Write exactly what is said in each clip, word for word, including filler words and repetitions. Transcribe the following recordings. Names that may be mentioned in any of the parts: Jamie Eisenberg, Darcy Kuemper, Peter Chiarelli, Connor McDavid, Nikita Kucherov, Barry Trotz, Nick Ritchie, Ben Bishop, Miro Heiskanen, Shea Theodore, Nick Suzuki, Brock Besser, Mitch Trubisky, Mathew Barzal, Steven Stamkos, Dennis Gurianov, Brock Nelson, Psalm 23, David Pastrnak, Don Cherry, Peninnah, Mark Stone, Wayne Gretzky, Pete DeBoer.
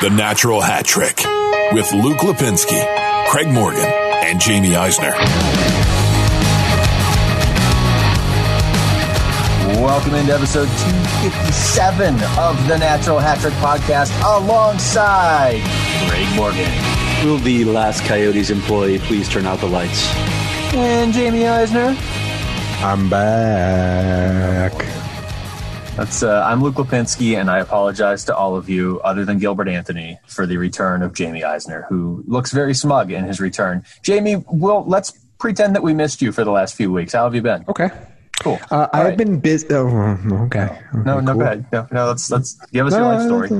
The Natural Hat Trick with Luke Lipinski, Craig Morgan, and Jamie Eisner. Welcome into episode two fifty-seven of the Natural Hat Trick podcast alongside Craig Morgan. Will the last Coyotes employee please turn out the lights? And Jamie Eisner. I'm back. That's, uh, I'm Luke Lipinski, and I apologize to all of you, other than Gilbert Anthony, for the return of Jamie Eisner, who looks very smug in his return. Jamie, well, let's pretend that we missed you for the last few weeks. How have you been? Okay. Cool. Uh, I've right. been busy. Oh, okay. No, okay, no, cool. Go ahead. No, no, let's let's give us no, your life story.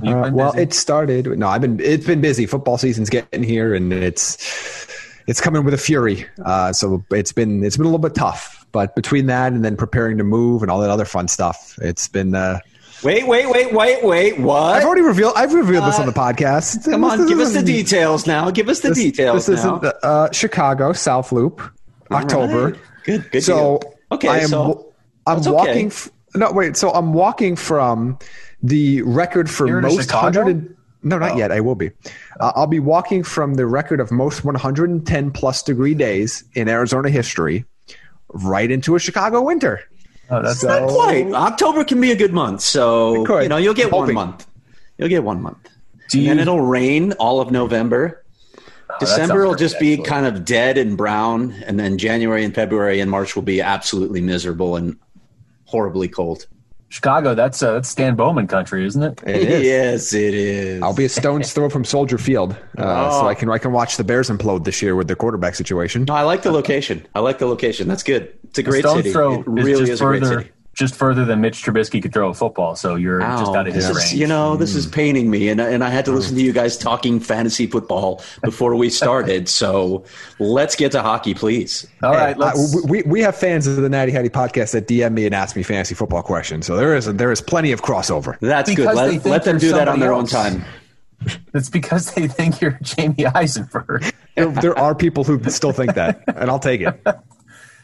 No, uh, well, it started. No, I've been. It's been busy. Football season's getting here, and it's it's coming with a fury. Uh, so it's been it's been a little bit tough. But between that and then preparing to move and all that other fun stuff, it's been. Uh, Wait, wait, wait, wait, wait! What? I've already revealed. I've revealed uh, this on the podcast. Come on, this, give this us the details now. Give us the this, details. This now. is uh, Chicago South Loop, October. Right. Good, good. So deal. okay, I am. So I'm okay. walking. F- no, wait. So I'm walking from the record for You're most hundred. No, not oh. yet. I will be. Uh, I'll be walking from the record of most one hundred ten plus degree days in Arizona history, right into a Chicago winter. Oh, that's so, not quite. October can be a good month, so you know you'll get one month. You'll get one month, Do you, and then it'll rain all of November. Oh, December will just be actually. kind of dead and brown, and then January and February and March will be absolutely miserable and horribly cold. Chicago, that's uh, that's Stan Bowman country, isn't it? It is. Yes, it is. I'll be a stone's throw from Soldier Field, uh, oh. so I can I can watch the Bears implode this year with their quarterback situation. No, I like the location. I like the location. That's good. It's a great city. It really is, is a further, great city. Just further than Mitch Trubisky could throw a football, so you're Ow, just out of his is, range. You know, this is paining me, and and I had to listen to you guys talking fantasy football before we started. So let's get to hockey, please. All right, hey, let's... I, we we have fans of the Natty Hattie podcast that D M me and ask me fantasy football questions. So there is a, there is plenty of crossover. That's because good. Let, let them do that on their else. own time. It's because they think you're Jamie Eisenberg. There, there are people who still think that, and I'll take it.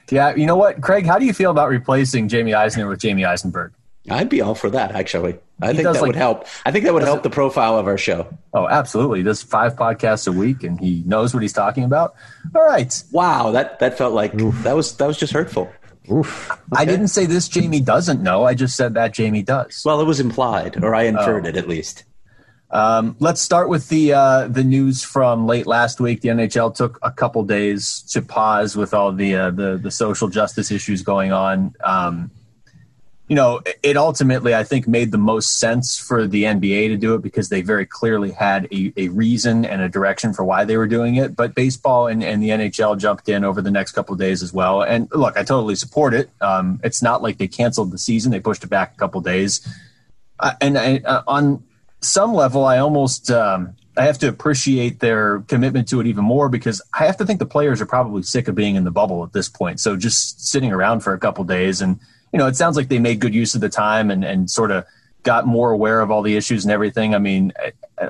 Yeah, you know what, Craig? How do you feel about replacing Jamie Eisner with Jamie Eisenberg? I'd be all for that, actually. I he think that like, would help. I think that would help it, the profile of our show. Oh, absolutely. He does five podcasts a week, and he knows what he's talking about. All right. Wow, that, that felt like Oof. that was that was just hurtful. Oof. Okay. I didn't say this Jamie doesn't know. I just said that Jamie does. Well, it was implied, or I inferred oh. it at least. Um, let's start with the uh, the news from late last week. The N H L took a couple days to pause with all the uh, the, the social justice issues going on. Um, you know, it ultimately, I think, made the most sense for the N B A to do it because they very clearly had a, a reason and a direction for why they were doing it. But baseball and, and the N H L jumped in over the next couple of days as well. And look, I totally support it. Um, it's not like they canceled the season. They pushed it back a couple of days. Uh, and uh, on some level, I almost um, I have to appreciate their commitment to it even more because I have to think the players are probably sick of being in the bubble at this point. So just sitting around for a couple of days and, you know, it sounds like they made good use of the time and, and sort of got more aware of all the issues and everything. I mean,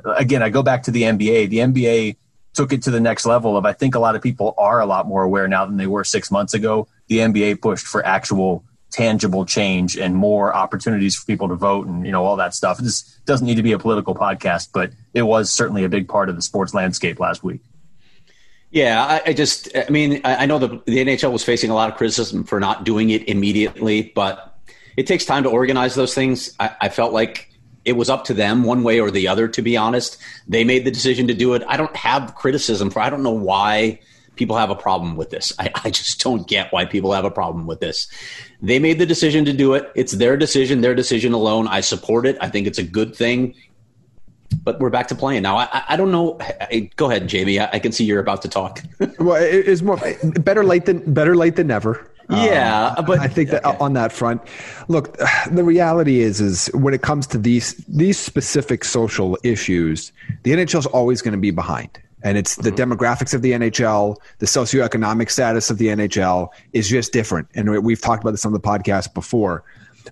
again, I go back to the N B A. The N B A took it to the next level of I think a lot of people are a lot more aware now than they were six months ago. The N B A pushed for actual tangible change and more opportunities for people to vote and, you know, all that stuff. This doesn't need to be a political podcast, but it was certainly a big part of the sports landscape last week. Yeah, I, I just, I mean, I, I know the, the N H L was facing a lot of criticism for not doing it immediately, but it takes time to organize those things. I, I felt like it was up to them one way or the other, to be honest. They made the decision to do it. I don't have criticism for, I don't know why people have a problem with this. I, I just don't get why people have a problem with this. They made the decision to do it. It's their decision, their decision alone. I support it. I think it's a good thing. But we're back to playing now. I, I don't know. I, go ahead, Jamie. I, I can see you're about to talk. Well, it is more better late than better late than never. Yeah, um, but I think that okay. on that front, look, the reality is, is when it comes to these these specific social issues, the N H L is always going to be behind. And it's the demographics of the N H L, the socioeconomic status of the N H L is just different. And we've talked about this on the podcast before.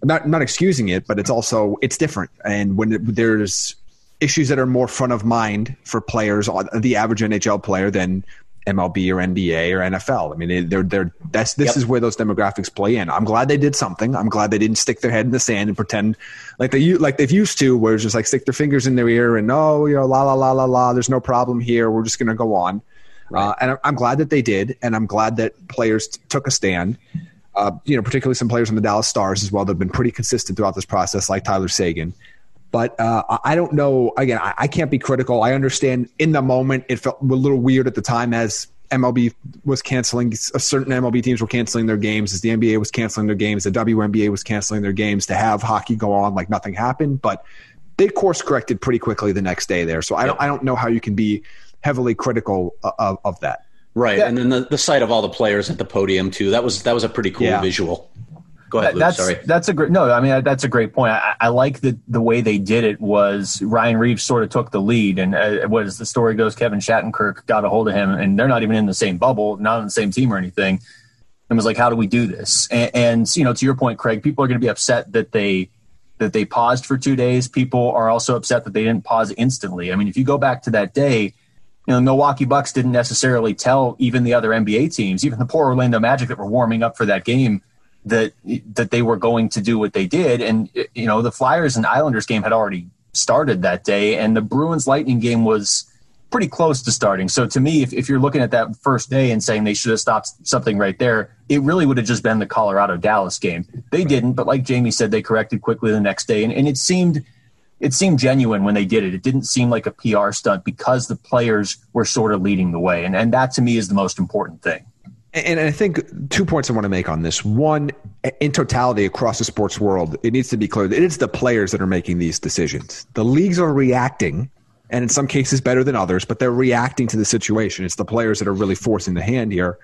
I'm not, I'm not excusing it, but it's also, it's different. And when it, there's issues that are more front of mind for players, the average N H L player than M L B or N B A or N F L. I mean, they're they're that's this yep. is where those demographics play in. I'm glad they did something. I'm glad they didn't stick their head in the sand and pretend like they like they've used to, where it's just like stick their fingers in their ear and oh, you know, la la la la la. There's no problem here. We're just going to go on. Right. Uh, and I'm glad that they did, and I'm glad that players t- took a stand. Uh, you know, particularly some players on the Dallas Stars as well. They've been pretty consistent throughout this process, like Tyler Seguin. But uh, I don't know. Again, I, I can't be critical. I understand in the moment it felt a little weird at the time as M L B was canceling. Certain M L B teams were canceling their games, as the N B A was canceling their games, the W N B A was canceling their games, to have hockey go on like nothing happened. But they course corrected pretty quickly the next day there. So I don't, I don't know how you can be heavily critical of, of that. Right. Yeah. And then the, the sight of all the players at the podium, too. That was that was a pretty cool yeah. visual. Go ahead, Luke. That's, Sorry. That's a great – no, I mean, that's a great point. I, I like the, the way they did it was Ryan Reeves sort of took the lead. And uh, what is the story goes, Kevin Shattenkirk got a hold of him, and they're not even in the same bubble, not on the same team or anything. And was like, how do we do this? And, and you know, to your point, Craig, people are going to be upset that they that they paused for two days. People are also upset that they didn't pause instantly. I mean, if you go back to that day – you know, the Milwaukee Bucks didn't necessarily tell even the other N B A teams, even the poor Orlando Magic that were warming up for that game, that that they were going to do what they did. And, you know, the Flyers and Islanders game had already started that day, and the Bruins-Lightning game was pretty close to starting. So to me, if, if you're looking at that first day and saying they should have stopped something right there, it really would have just been the Colorado-Dallas game. They right. didn't, but like Jamie said, they corrected quickly the next day, and, and it seemed... It seemed genuine when they did it. It didn't seem like a P R stunt because the players were sort of leading the way. And, and that, to me, is the most important thing. And, and I think two points I want to make on this. One, in totality across the sports world, it needs to be clear that it's the players that are making these decisions. The leagues are reacting, and in some cases better than others, but they're reacting to the situation. It's the players that are really forcing the hand here.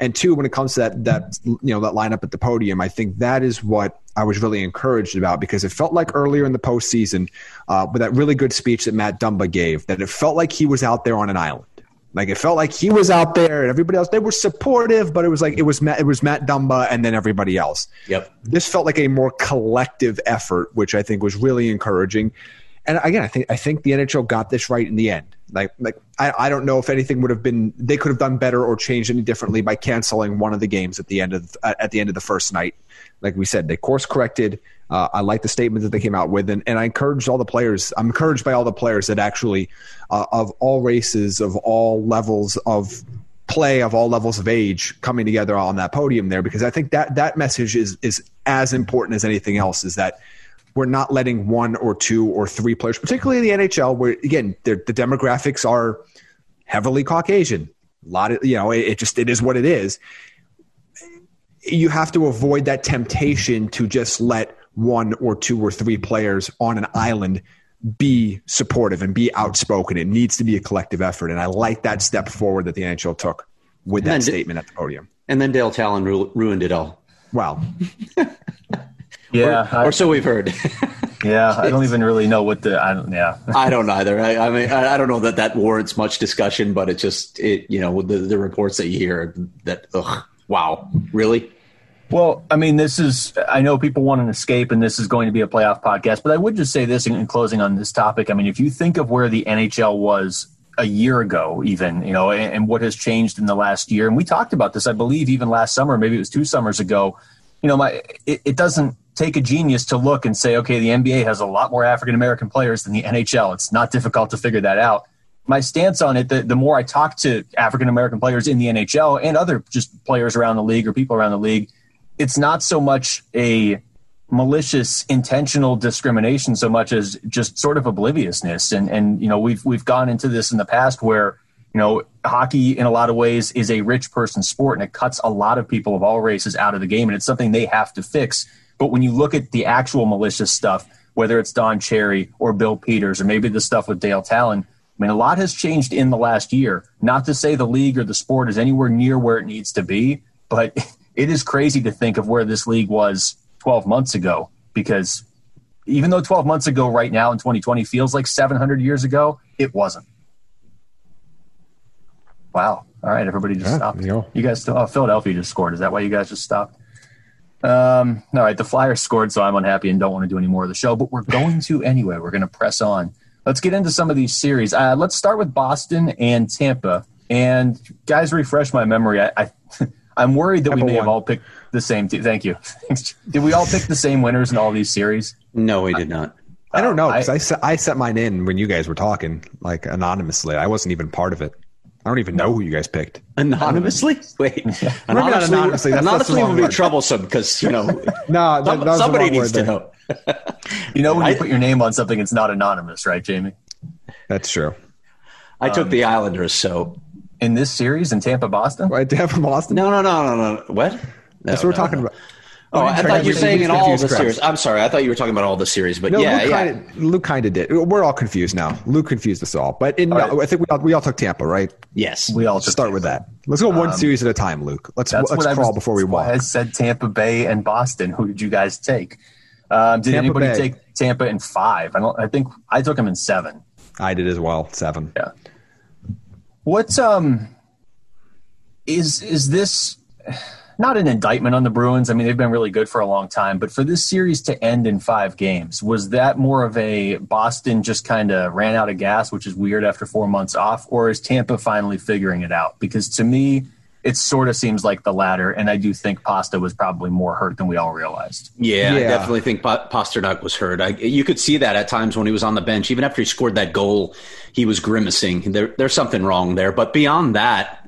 And two, when it comes to that, that you know that lineup at the podium, I think that is what I was really encouraged about, because it felt like earlier in the postseason, uh, with that really good speech that Matt Dumba gave, that it felt like he was out there on an island. Like it felt like he was out there, and everybody else, they were supportive, but it was like it was Matt, it was Matt Dumba and then everybody else. Yep. This felt like a more collective effort, which I think was really encouraging. And again, I think I think the N H L got this right in the end. Like, like I, I don't know if anything would have been they could have done better or changed any differently by canceling one of the games at the end of at the end of the first night. Like we said, they course corrected. Uh, I like the statement that they came out with, and, and I encouraged all the players. I'm encouraged by all the players that actually, uh, of all races, of all levels of play, of all levels of age, coming together on that podium there, because I think that that message is is as important as anything else. Is that we're not letting one or two or three players, particularly in the N H L, where, again, the demographics are heavily Caucasian. A lot of, you know, it, it just, it is what it is. You have to avoid that temptation to just let one or two or three players on an island be supportive and be outspoken. It needs to be a collective effort. And I like that step forward that the N H L took with that statement at the podium. And then Dale Tallon ru- ruined it all. Wow. Yeah, or, I, or so we've heard. Yeah, I don't even really know what the I don't. Yeah, I don't either. I, I mean, I, I don't know that that warrants much discussion, but it's just it. You know, the the reports that you hear that, ugh, wow, really. Well, I mean, this is. I know people want an escape, and this is going to be a playoff podcast. But I would just say this in, in closing on this topic. I mean, if you think of where the N H L was a year ago, even you know, and, and what has changed in the last year, and we talked about this, I believe, even last summer, maybe it was two summers ago. You know, my it, it doesn't. Take a genius to look and say, okay, the N B A has a lot more African-American players than the N H L. It's not difficult to figure that out. My stance on it, the, the more I talk to African-American players in the N H L and other just players around the league or people around the league, it's not so much a malicious, intentional discrimination so much as just sort of obliviousness. And, and you know, we've we've gone into this in the past where, you know, hockey in a lot of ways is a rich person's sport, and it cuts a lot of people of all races out of the game, and it's something they have to fix. But when you look at the actual malicious stuff, whether it's Don Cherry or Bill Peters or maybe the stuff with Dale Tallon, I mean, a lot has changed in the last year. Not to say the league or the sport is anywhere near where it needs to be, but it is crazy to think of where this league was twelve months ago, because even though twelve months ago right now in twenty twenty feels like seven hundred years ago, it wasn't. Wow. All right, everybody just yeah, stopped. You know. You guys still, oh, Philadelphia just scored. Is that why you guys just stopped? Um, all right, the Flyers scored, so I'm unhappy and don't want to do any more of the show, but we're going to anyway. We're going to press on. Let's get into some of these series. Uh, let's start with Boston and Tampa. And guys, refresh my memory. I, I I'm worried that Number we may one. have all picked the same team. Thank you. Did we all pick the same winners in all these series? No, we did not. I, I don't know. Cause I, I, set, I set mine in when you guys were talking, like anonymously. I wasn't even part of it. I don't even know who you guys picked. Anonymously? Wait. Yeah. Anonymously, anonymously, that's, anonymously that's would be word. troublesome because, you know, no, that, some, that somebody needs to know. You know, when you I, put your name on something, it's not anonymous, right, Jamie? That's true. I um, took the Islanders, so. In this series in Tampa, Boston? Right, Tampa, Boston? No, no, no, no, no. What? No, that's what we're no, talking no. about. Oh, oh I thought you were saying in all the series. I'm sorry. I thought you were talking about all the series, but no, yeah, Luke yeah. Kinda, Luke kind of did. We're all confused now. Luke confused us all. But in, all right. I think we all, we all took Tampa, right? Yes. We all took start Tampa. With that. Let's go um, one series at a time, Luke. Let's let's crawl was, before we walk. I said Tampa Bay and Boston. Who did you guys take? Um, did Tampa anybody Bay. take Tampa in five? I don't. I think I took them in seven. I did as well. Seven. Yeah. What um is is this? Not an indictment on the Bruins. I mean, they've been really good for a long time. But for this series to end in five games, was that more of a Boston just kind of ran out of gas, which is weird after four months off, or is Tampa finally figuring it out? Because to me, it sort of seems like the latter, and I do think Pasta was probably more hurt than we all realized. Yeah, yeah. I definitely think pa- Pastrnak was hurt. I, you could see that at times when he was on the bench. Even after he scored that goal, he was grimacing. There, there's something wrong there. But beyond that,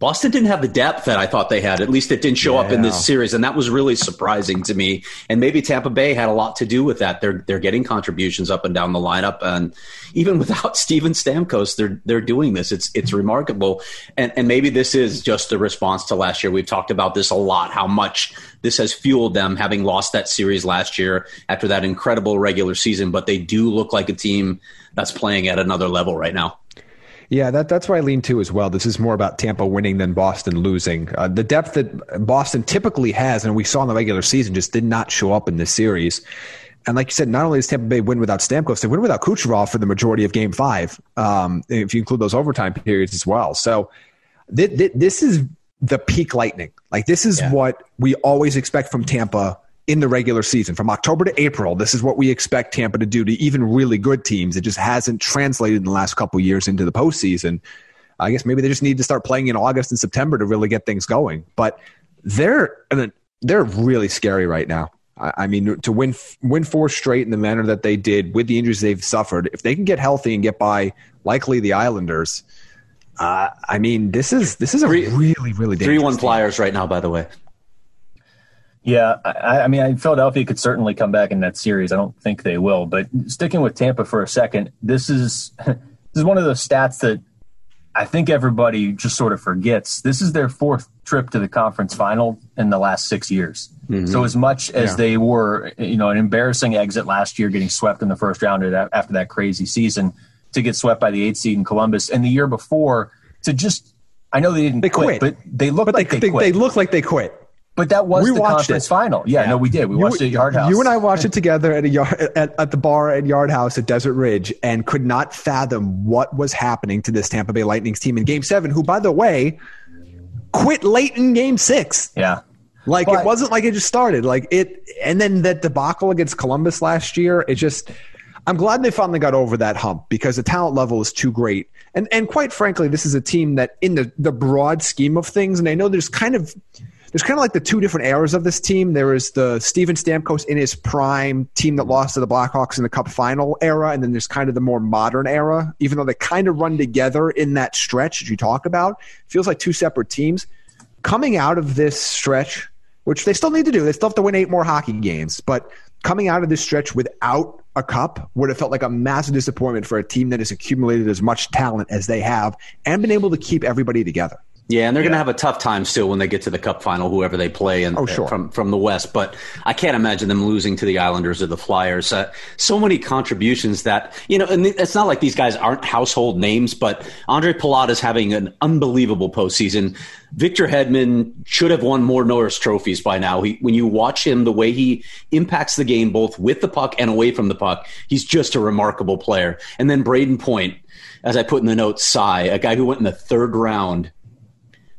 Boston didn't have the depth that I thought they had. At least it didn't show yeah. up in this series, and that was really surprising to me. And maybe Tampa Bay had a lot to do with that. They're they're getting contributions up and down the lineup, and even without Steven Stamkos, they're they're doing this. It's it's remarkable, and and maybe this is just a response to last year. We've talked about this a lot. How much this has fueled them, having lost that series last year after that incredible regular season. But they do look like a team that's playing at another level right now. Yeah, that, that's where I lean to as well. This is more about Tampa winning than Boston losing. Uh, the depth that Boston typically has, and we saw in the regular season, just did not show up in this series. And like you said, not only does Tampa Bay win without Stamkos, they win without Kucherov for the majority of Game five, um, if you include those overtime periods as well. So th- th- this is the peak Lightning. Like this is yeah. what we always expect from Tampa in the regular season. From October to April, this is what we expect Tampa to do to even really good teams. It just hasn't translated in the last couple of years into the postseason. I guess maybe they just need to start playing in August and September to really get things going. But they're they're really scary right now. I mean, to win win four straight in the manner that they did with the injuries they've suffered, if they can get healthy and get by, likely the Islanders. Uh, I mean, this is this is a really really dangerous team. three one Flyers right now, by the way. Yeah, I, I mean, Philadelphia could certainly come back in that series. I don't think they will. But sticking with Tampa for a second, this is this is one of those stats that I think everybody just sort of forgets. This is their fourth trip to the conference final in the last six years. Mm-hmm. So as much as yeah. they were, you know, an embarrassing exit last year, getting swept in the first round after that crazy season, to get swept by the eighth seed in Columbus, and the year before to just, I know they didn't they quit, quit, but they looked but like they, they quit. They looked like they quit. But that was we the conference it. final. Yeah, yeah, no, we did. We you, watched it at Yard House. You and I watched it together at a yard, at, at the bar at Yard House at Desert Ridge, and could not fathom what was happening to this Tampa Bay Lightning team in Game seven, who, by the way, quit late in Game six. Yeah. Like, but, it wasn't like it just started. Like it, and then that debacle against Columbus last year, it just – I'm glad they finally got over that hump because the talent level is too great. And, and quite frankly, this is a team that in the, the broad scheme of things, and I know there's kind of – There's kind of like the two different eras of this team. There is the Steven Stamkos in his prime team that lost to the Blackhawks in the Cup final era, and then there's kind of the more modern era, even though they kind of run together in that stretch that you talk about. It feels like two separate teams. Coming out of this stretch, which they still need to do. They still have to win eight more hockey games. But coming out of this stretch without a cup would have felt like a massive disappointment for a team that has accumulated as much talent as they have and been able to keep everybody together. Yeah, and they're yeah. going to have a tough time still when they get to the Cup final, whoever they play in, oh, sure. from, from the West. But I can't imagine them losing to the Islanders or the Flyers. Uh, so many contributions that, you know, and it's not like these guys aren't household names, but Ondrej Palat is having an unbelievable postseason. Victor Hedman should have won more Norris trophies by now. He, when you watch him, the way he impacts the game, both with the puck and away from the puck, he's just a remarkable player. And then Braden Point, as I put in the notes, sigh, a guy who went in the third round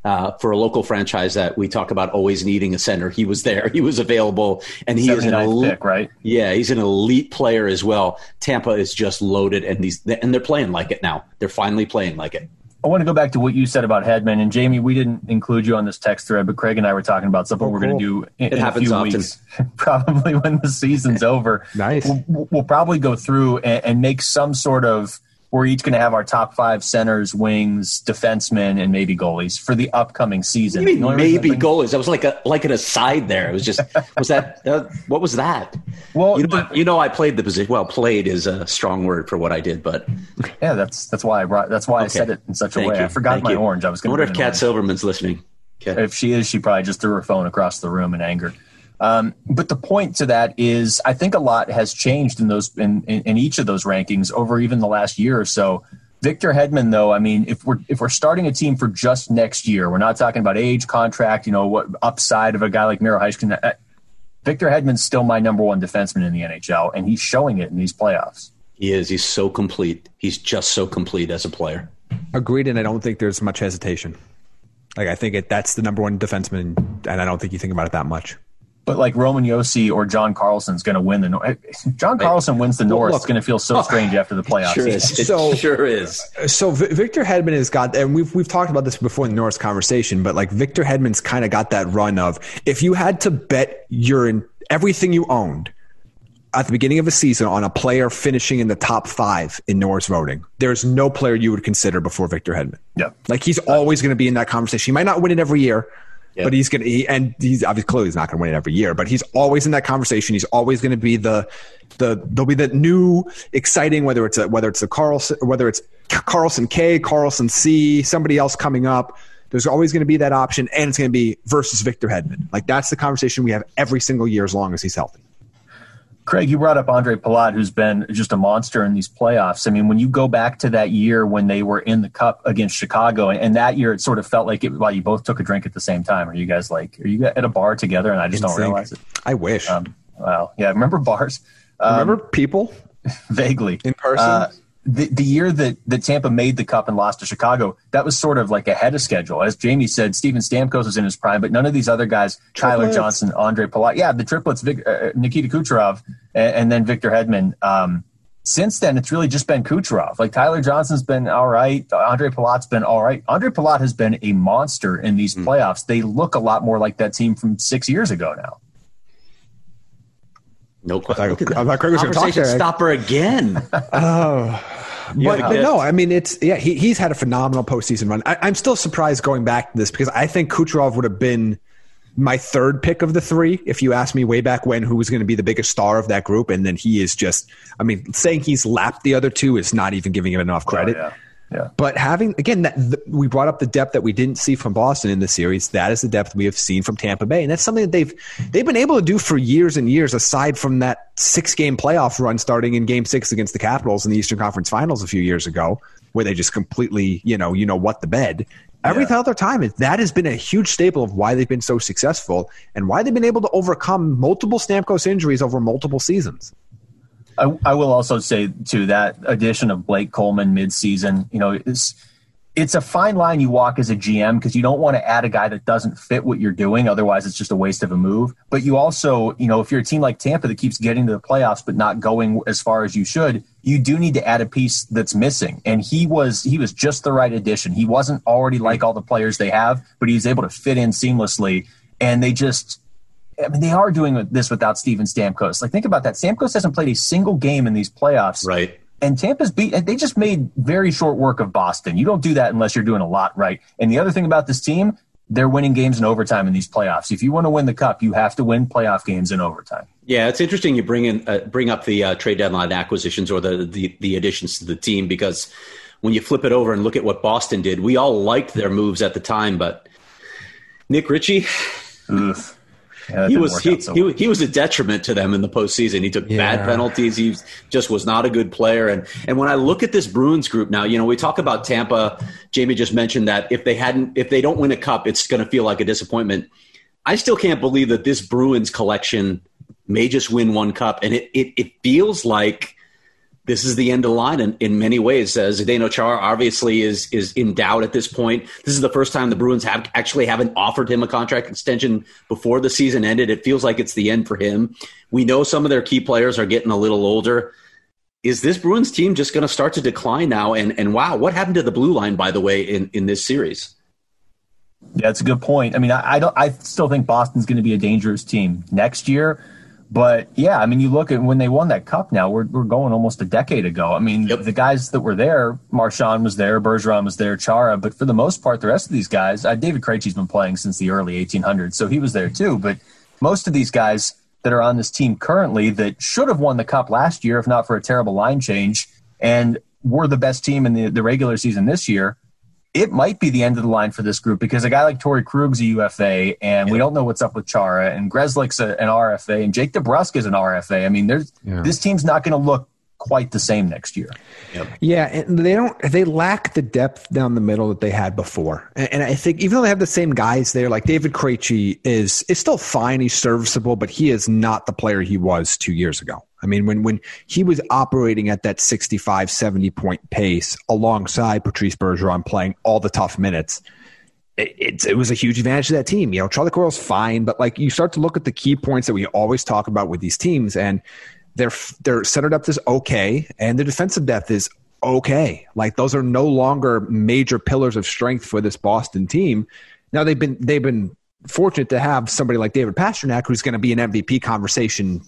Uh, for a local franchise that we talk about always needing a center. He was there. He was available. And he is an elite pick, right? Yeah, he's an elite player as well. Tampa is just loaded, and these and they're playing like it now. They're finally playing like it. I want to go back to what you said about Hedman. And Jamie, we didn't include you on this text thread, but Craig and I were talking about something oh, cool. we're going to do in, it in happens a few often. weeks, probably when the season's over. Nice. We'll, we'll probably go through and, and make some sort of, we're each going to have our top five centers, wings, defensemen, and maybe goalies for the upcoming season. You mean, you know maybe goalies. That was like a like an aside there. It was just, was that, uh, what was that? Well, you know, you know, I played the position. Well, played is a strong word for what I did, but yeah, that's that's why I brought. That's why okay. I said it in such Thank a way. You. I forgot Thank my you. orange. I was. Gonna I wonder if Kat orange. Silverman's listening. Kat. If she is, she probably just threw her phone across the room in anger. Um, but the point to that is, I think a lot has changed in those in, in, in each of those rankings over even the last year or so. Victor Hedman, though, I mean, if we're if we're starting a team for just next year, we're not talking about age, contract, you know, what upside of a guy like Miro Heiskanen. Uh, Victor Hedman's still my number one defenseman in the N H L, and he's showing it in these playoffs. He is. He's so complete. He's just so complete as a player. Agreed, and I don't think there's much hesitation. Like I think it, that's the number one defenseman, and I don't think you think about it that much. But like Roman Josi or John Carlson's going to win the North. John Carlson wins the North. Look, it's going to feel so strange after the playoffs. Sure is. It so, sure is. So Victor Hedman has got, and we've we've talked about this before in the Norris conversation, but like Victor Hedman's kind of got that run of if you had to bet your in, everything you owned at the beginning of a season on a player finishing in the top five in Norris voting, there's no player you would consider before Victor Hedman. Yeah, like he's always going to be in that conversation. He might not win it every year. Yep. But he's going to, he, and he's obviously clearly he's not going to win it every year, but he's always in that conversation. He's always going to be the, the, there'll be the new exciting, whether it's a, whether it's a Carlson, whether it's Carlson K, Carlson C, somebody else coming up. There's always going to be that option. And it's going to be versus Victor Hedman. Like that's the conversation we have every single year as long as he's healthy. Craig, you brought up Ondrej Palat, who's been just a monster in these playoffs. I mean, when you go back to that year when they were in the cup against Chicago, and, and that year it sort of felt like it while well, you both took a drink at the same time. Are you guys like, are you at a bar together? And I just don't realize it. I wish. Um, wow. Yeah. Remember bars? Um, remember people? Vaguely. In person? Uh, the, the year that, that Tampa made the cup and lost to Chicago, that was sort of like ahead of schedule. As Jamie said, Steven Stamkos was in his prime, but none of these other guys, Tyler triplets. Johnson, Ondrej Palat, yeah, the triplets, Vic, uh, Nikita Kucherov, and, and then Victor Hedman. Um, since then, it's really just been Kucherov. Like Tyler Johnson's been all right. Ondrej Palat's been all right. Ondrej Palat has been a monster in these mm. playoffs. They look a lot more like that team from six years ago now. No question. Look at I thought Craig was going to talk to stopper again. oh, but, but no, I mean it's yeah. He he's had a phenomenal postseason run. I, I'm still surprised going back to this because I think Kucherov would have been my third pick of the three if you asked me way back when who was going to be the biggest star of that group, and then he is just. I mean, saying he's lapped the other two is not even giving him enough credit. Oh, yeah. Yeah. But having, again, that the, we brought up the depth that we didn't see from Boston in the series. That is the depth we have seen from Tampa Bay. And that's something that they've they've been able to do for years and years, aside from that six-game playoff run starting in Game six against the Capitals in the Eastern Conference Finals a few years ago, where they just completely, you know, you know what the bed. Every yeah. other time, that has been a huge staple of why they've been so successful and why they've been able to overcome multiple Stamkos injuries over multiple seasons. I, I will also say, too, that addition of Blake Coleman midseason, you know, it's, it's a fine line you walk as a G M because you don't want to add a guy that doesn't fit what you're doing. Otherwise, it's just a waste of a move. But you also, you know, if you're a team like Tampa that keeps getting to the playoffs but not going as far as you should, you do need to add a piece that's missing. And he was he was just the right addition. He wasn't already like all the players they have, but he was able to fit in seamlessly. And they just... I mean, they are doing this without Steven Stamkos. Like, think about that. Stamkos hasn't played a single game in these playoffs. Right. And Tampa's beat – they just made very short work of Boston. You don't do that unless you're doing a lot right. And the other thing about this team, they're winning games in overtime in these playoffs. If you want to win the Cup, you have to win playoff games in overtime. Yeah, it's interesting you bring in uh, bring up the uh, trade deadline acquisitions or the, the the additions to the team because when you flip it over and look at what Boston did, we all liked their moves at the time, but Nick Ritchie – Yeah, he was he, so he, he was a detriment to them in the postseason. He took yeah. bad penalties. He just was not a good player. And and when I look at this Bruins group now, you know, we talk about Tampa. Jamie just mentioned that if they hadn't, if they don't win a cup, it's going to feel like a disappointment. I still can't believe that this Bruins collection may just win one cup, and it it, it feels like this is the end of the line in, in many ways. Uh, Zdeno Chara obviously is is in doubt at this point. This is the first time the Bruins have actually haven't offered him a contract extension before the season ended. It feels like it's the end for him. We know some of their key players are getting a little older. is this Bruins team just going to start to decline now? And and wow, what happened to the blue line, by the way, in, in this series? Yeah, that's a good point. I mean, I, I don't. I still think Boston's going to be a dangerous team next year. But, yeah, I mean, you look at when they won that cup now, we're we're going almost a decade ago. I mean, yep. the guys that were there, Marchand was there, Bergeron was there, Chara. But for the most part, the rest of these guys, uh, David Krejci's been playing since the early eighteen hundreds, so he was there too. But most of these guys that are on this team currently that should have won the cup last year, if not for a terrible line change, and were the best team in the, the regular season this year, it might be the end of the line for this group because a guy like Torrey Krug's a U F A, and yeah. we don't know what's up with Chara, and Greslick's a, an R F A, and Jake DeBrusk is an R F A. I mean, there's yeah. this team's not going to look quite the same next year. Yep. Yeah, and they don't. They lack the depth down the middle that they had before. And, and I think even though they have the same guys there, like David Krejci is is still fine, he's serviceable, but he is not the player he was two years ago. I mean, when, when he was operating at that sixty-five, seventy-point pace alongside Patrice Bergeron playing all the tough minutes, it, it, it was a huge advantage to that team. You know, Charlie Coyle's fine, but, like, you start to look at the key points that we always talk about with these teams, and they're, they're centered up as okay, and their defensive depth is okay. Like, those are no longer major pillars of strength for this Boston team. Now, they've been, they've been fortunate to have somebody like David Pastrnak, who's going to be an M V P conversation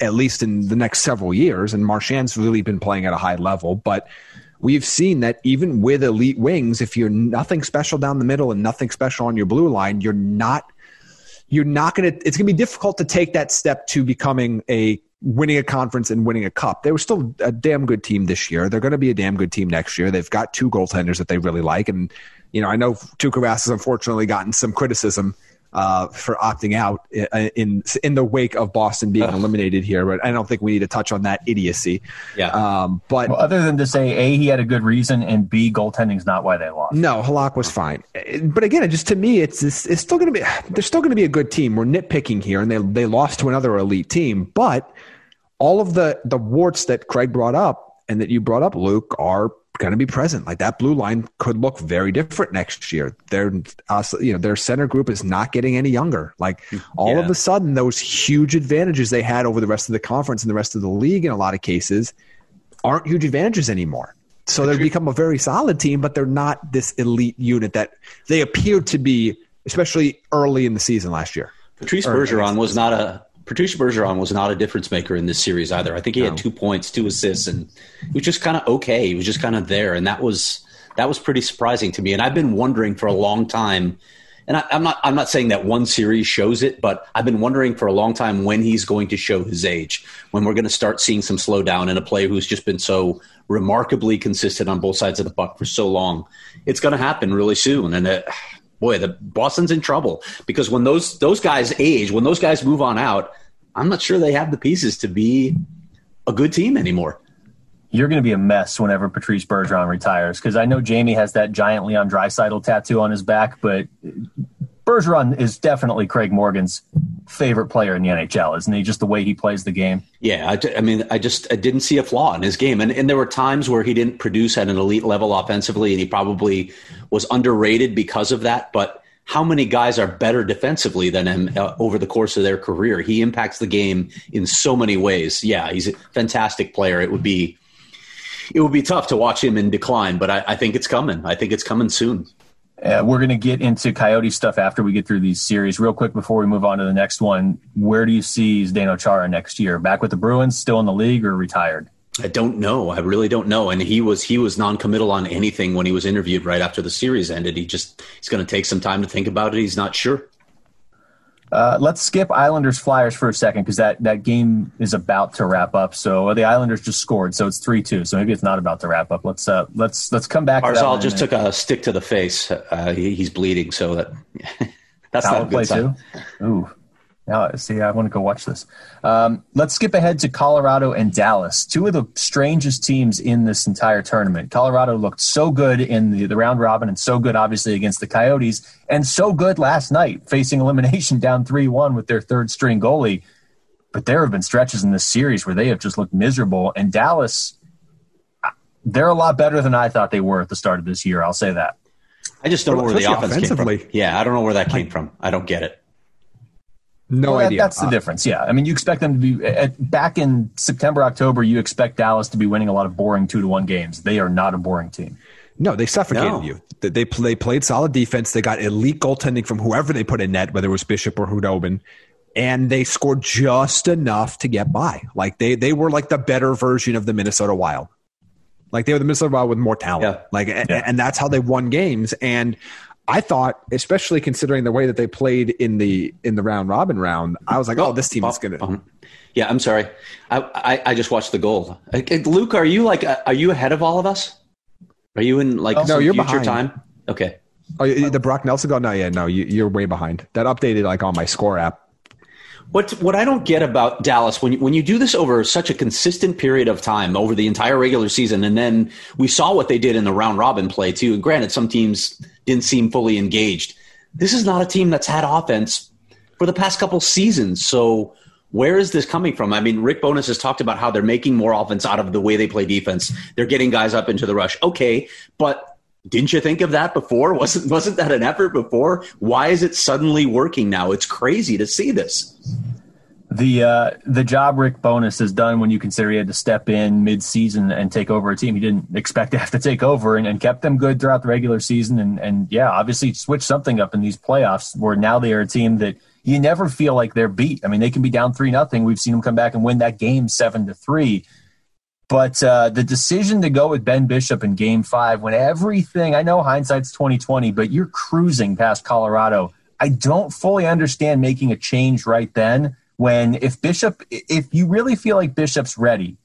at least in the next several years, and Marchand's really been playing at a high level. But we've seen that even with elite wings, if you're nothing special down the middle and nothing special on your blue line, you're not you're not going to – it's going to be difficult to take that step to becoming a – winning a conference and winning a cup. They were still a damn good team this year. They're going to be a damn good team next year. They've got two goaltenders that they really like. And, you know, I know Tuukka Rask has unfortunately gotten some criticism Uh, for opting out in, in in the wake of Boston being eliminated here, but I don't think we need to touch on that idiocy. Yeah. Um, but well, other than to say, A, he had a good reason, and B, goaltending's not why they lost. No, Halak was fine. But again, it just to me, it's it's, it's still going to be they're still going to be a good team. We're nitpicking here, and they they lost to another elite team. But all of the the warts that Craig brought up and that you brought up, Luke, are going to be present. Like, that blue line could look very different next year. Their, uh, you know, their center group is not getting any younger. Like, all yeah. of a sudden, those huge advantages they had over the rest of the conference and the rest of the league in a lot of cases aren't huge advantages anymore. So they've become a very solid team, but they're not this elite unit that they appeared to be, especially early in the season last year. Patrice Bergeron was not a Patrice Bergeron was not a difference maker in this series either. I think he no. had two points, two assists, and he was just kind of okay. He was just kind of there, and that was that was pretty surprising to me. And I've been wondering for a long time, and I, I'm not I'm not saying that one series shows it, but I've been wondering for a long time when he's going to show his age, when we're going to start seeing some slowdown in a player who's just been so remarkably consistent on both sides of the puck for so long. It's going to happen really soon, and it, boy, the Boston's in trouble because when those those guys age, when those guys move on out, I'm not sure they have the pieces to be a good team anymore. You're going to be a mess whenever Patrice Bergeron retires because I know Jamie has that giant Leon Draisaitl tattoo on his back, but Bergeron is definitely Craig Morgan's favorite player in the N H L, isn't he? Just the way he plays the game. Yeah, I, I mean, I just I didn't see a flaw in his game. And, and there were times where he didn't produce at an elite level offensively, and he probably was underrated because of that. But how many guys are better defensively than him uh, over the course of their career? He impacts the game in so many ways. Yeah, he's a fantastic player. It would be it would be tough to watch him in decline, but I, I think it's coming. I think it's coming soon. Uh, we're going to get into Coyote stuff after we get through these series. Real quick before we move on to the next one, where do you see Zdeno Chara next year? Back with the Bruins, still in the league, or retired? I don't know. I really don't know. And he was he was noncommittal on anything when he was interviewed right after the series ended. He just he's going to take some time to think about it. He's not sure. Uh, let's skip Islanders Flyers for a second because that, that game is about to wrap up. So the Islanders just scored, so it's three two. So maybe it's not about to wrap up. Let's uh, let's let's come back. Barzal just took a stick to the face. Uh, he, he's bleeding, so that that's not a good sign. Ooh, now see, I want to go watch this. Um, let's skip ahead to Colorado and Dallas, two of the strangest teams in this entire tournament. Colorado looked so good in the, the round robin and so good, obviously, against the Coyotes, and so good last night, facing elimination down three one with their third-string goalie. But there have been stretches in this series where they have just looked miserable. And Dallas, they're a lot better than I thought they were at the start of this year. I'll say that. I just don't know where the offense came from. Yeah, I don't know where that came from. I don't get it. No well, idea. That's the difference. Yeah. I mean, you expect them to be at, back in September, October, you expect Dallas to be winning a lot of boring two to one games. They are not a boring team. No, they suffocated no. you. They, they they played solid defense. They got elite goaltending from whoever they put in net, whether it was Bishop or Hudobin, and they scored just enough to get by. Like they they were like the better version of the Minnesota Wild. Like they were the Minnesota Wild with more talent. Yeah. Like yeah. And, and that's how they won games. And I thought, especially considering the way that they played in the in the round robin round, I was like, oh, oh this team oh, is gonna. Oh. Yeah, I'm sorry. I, I I just watched the goal. Luke, are you like are you ahead of all of us? Are you in like oh, no, you're future behind. Time? Okay. Oh, the Brock Nelson goal? No, yeah, no, you, you're way behind. That updated like on my score app. What what I don't get about Dallas, when you, when you do this over such a consistent period of time, over the entire regular season, and then we saw what they did in the round robin play too. And granted, some teams didn't seem fully engaged. This is not a team that's had offense for the past couple seasons. So where is this coming from? I mean, Rick Bowness has talked about how they're making more offense out of the way they play defense. They're getting guys up into the rush. Okay, but didn't you think of that before? Wasn't wasn't that an effort before? Why is it suddenly working now? It's crazy to see this. The uh, the job Rick Bowness has done when you consider he had to step in mid-season and take over a team he didn't expect to have to take over and, and kept them good throughout the regular season and, and, yeah, obviously switched something up in these playoffs where now they are a team that – you never feel like they're beat. I mean, they can be down three nothing. We've seen them come back and win that game seven to three. But uh, the decision to go with Ben Bishop in game five, when everything, I know hindsight's twenty twenty, but you're cruising past Colorado. I don't fully understand making a change right then when if Bishop, if you really feel like Bishop's ready,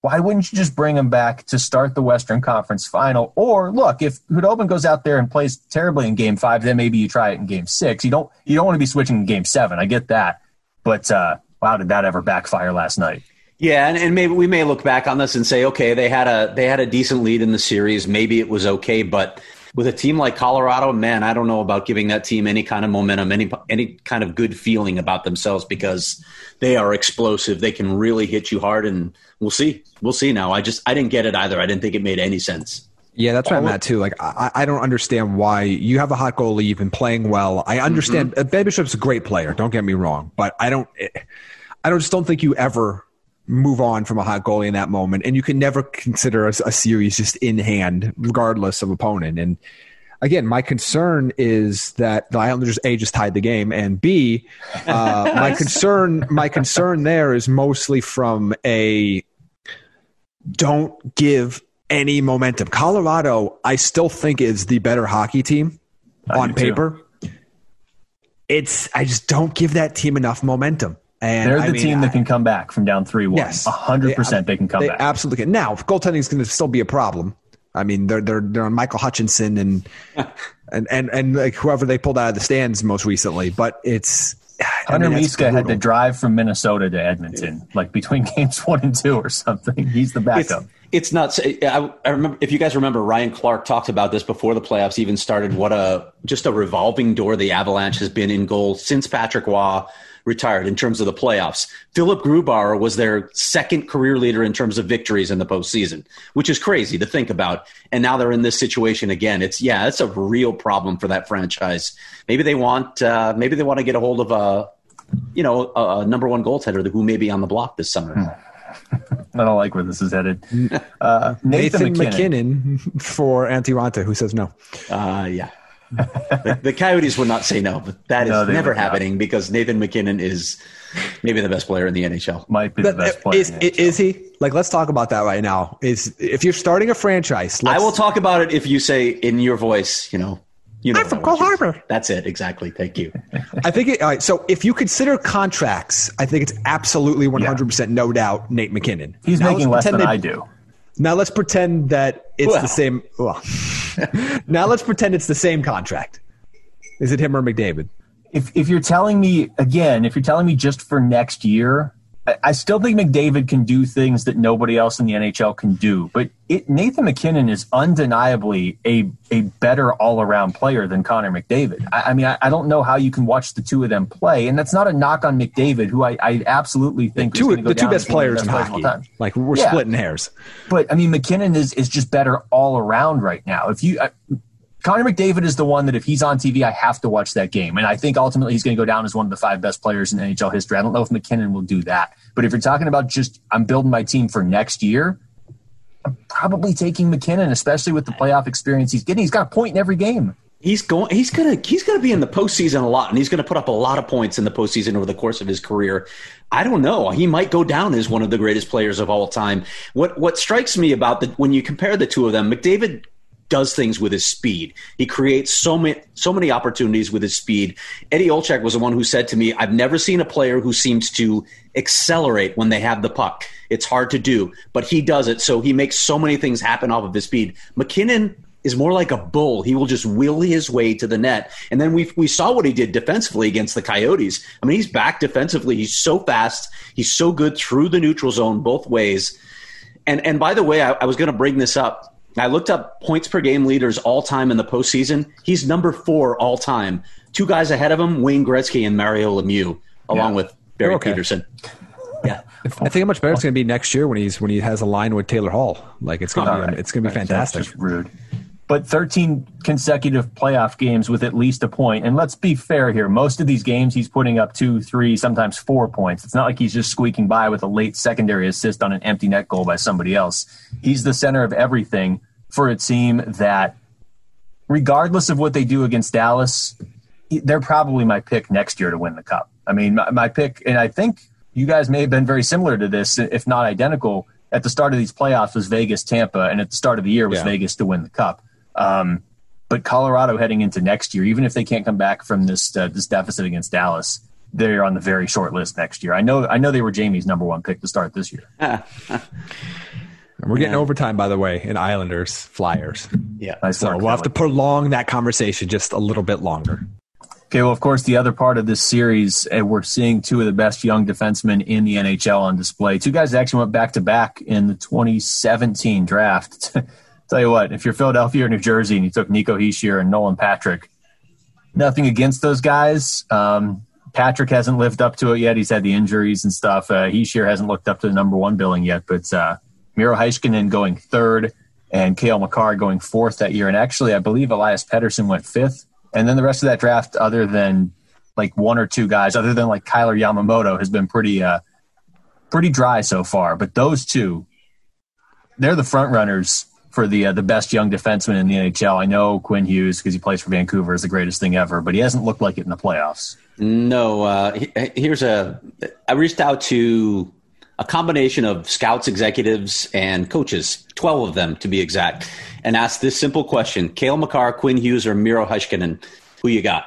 why wouldn't you just bring him back to start the Western Conference Final? Or look, if Hudobin goes out there and plays terribly in Game Five, then maybe you try it in Game Six. You don't, you don't want to be switching in Game Seven. I get that, but uh, wow, did that ever backfire last night? Yeah, and, and maybe we may look back on this and say, okay, they had a they had a decent lead in the series. Maybe it was okay, but with a team like Colorado, man, I don't know about giving that team any kind of momentum, any any kind of good feeling about themselves because they are explosive. They can really hit you hard and. We'll see. We'll see now. I just, I didn't get it either. I didn't think it made any sense. Yeah, that's where I'm at too. Like, I, I don't understand why you have a hot goalie. You've been playing well. I understand. Mm-hmm. Ben Bishop's a great player. Don't get me wrong. But I don't, I don't just don't think you ever move on from a hot goalie in that moment. And you can never consider a, a series just in hand, regardless of opponent. And again, my concern is that the Islanders A just tied the game, and B, uh, my concern, my concern there is mostly from a. Don't give any momentum. Colorado, I still think, is the better hockey team on paper. Too. It's I just don't give that team enough momentum. And they're the I mean, team that I, can come back from down three one. Yes, one hundred percent they, they can come they back. They absolutely can. Now, goaltending is going to still be a problem. I mean, they're they're they're on Michael Hutchinson and and and and like whoever they pulled out of the stands most recently, but it's Hunter I mean, Miska had to drive from Minnesota to Edmonton, like between games one and two or something. He's the backup. It's, it's nuts. I, I remember, if you guys remember, Ryan Clark talked about this before the playoffs even started. What a just a revolving door the Avalanche has been in goal since Patrick Waugh retired in terms of the playoffs. Philip Grubauer was their second career leader in terms of victories in the postseason, which is crazy to think about. And now they're in this situation again. It's yeah, it's a real problem for that franchise. Maybe they want uh, maybe they want to get a hold of a you know a number one goaltender who may be on the block this summer. Hmm. I don't like where this is headed. Uh, Nathan, Nathan McKinnon. McKinnon for Antti Raanta, who says no. Uh, yeah. the, the Coyotes would not say no, but that no, is never happening not. Because Nathan McKinnon is maybe the best player in the N H L. Might be the best player. Is, in the N H L. Is he? Like, let's talk about that right now. Is if you're starting a franchise, let's, I will talk about it if you say in your voice, you know, you know, I'm from Cole Harbor. That's it, exactly. Thank you. I think. It, all right. So, if you consider contracts, I think it's absolutely one hundred percent, yeah. no doubt, Nate McKinnon. He's now making less than they, I do. Now let's pretend that it's well. the same. Well. Now let's pretend it's the same contract. Is it him or McDavid? If if you're telling me, again, if you're telling me just for next year, I, I still think McDavid can do things that nobody else in the N H L can do. But it, Nathan McKinnon is undeniably a, a better all-around player than Connor McDavid. I, I mean, I, I don't know how you can watch the two of them play, and that's not a knock on McDavid, who I, I absolutely think the two, is going to go down as one of the best players in hockey. Time. Like, we're yeah. splitting hairs. But, I mean, McKinnon is, is just better all around right now. If you I, Connor McDavid is the one that if he's on T V, I have to watch that game. And I think ultimately he's going to go down as one of the five best players in N H L history. I don't know if McKinnon will do that. But if you're talking about just I'm building my team for next year, I'm probably taking McKinnon, especially with the playoff experience he's getting. He's got a point in every game. He's going. He's gonna. He's gonna be in the postseason a lot, and he's gonna put up a lot of points in the postseason over the course of his career. I don't know. He might go down as one of the greatest players of all time. What What strikes me about the when you compare the two of them, McDavid does things with his speed. He creates so many so many opportunities with his speed. Eddie Olczyk was the one who said to me, "I've never seen a player who seems to accelerate when they have the puck. It's hard to do, but he does it. So he makes so many things happen off of his speed." McKinnon is more like a bull. He will just willy his way to the net. And then we we saw what he did defensively against the Coyotes. I mean, he's back defensively. He's so fast. He's so good through the neutral zone both ways. And and by the way, I, I was going to bring this up. I looked up points per game leaders all time in the postseason. He's number four all time. Two guys ahead of him, Wayne Gretzky and Mario Lemieux, along yeah. with Barry okay. Peterson. Yeah, I think how much better it's going to be next year when he's when he has a line with Taylor Hall. Like it's going to be right. it's going to be fantastic. That's just rude. But thirteen consecutive playoff games with at least a point. And let's be fair here. Most of these games, he's putting up two, three, sometimes four points. It's not like he's just squeaking by with a late secondary assist on an empty net goal by somebody else. He's the center of everything for a team that, regardless of what they do against Dallas, they're probably my pick next year to win the Cup. I mean, my, my pick, and I think you guys may have been very similar to this, if not identical, at the start of these playoffs was Vegas, Tampa, and at the start of the year was yeah. Vegas to win the Cup. Um, but Colorado heading into next year, even if they can't come back from this uh, this deficit against Dallas, they're on the very short list next year. I know I know they were Jamie's number one pick to start this year. And we're getting yeah. overtime, by the way, in Islanders, Flyers. Yeah, nice so we'll have to prolong that conversation just a little bit longer. Okay, well, of course, the other part of this series, uh, we're seeing two of the best young defensemen in the N H L on display. Two guys that actually went back-to-back in the twenty seventeen draft. Tell you what, if you're Philadelphia or New Jersey and you took Nico Hischier and Nolan Patrick, nothing against those guys. Um, Patrick hasn't lived up to it yet. He's had the injuries and stuff. Uh, Hischier hasn't looked up to the number one billing yet, but uh, Miro Heiskanen going third and Cale Makar going fourth that year. And actually, I believe Elias Pettersson went fifth. And then the rest of that draft, other than like one or two guys, other than like Kyler Yamamoto, has been pretty, uh, pretty dry so far. But those two, they're the front runners for the uh, the best young defenseman in the N H L. I know Quinn Hughes, because he plays for Vancouver, is the greatest thing ever, but he hasn't looked like it in the playoffs. No. Uh, here's a – I reached out to a combination of scouts, executives, and coaches, twelve of them to be exact, and asked this simple question: Cale Makar, Quinn Hughes, or Miro Heiskanen, who you got?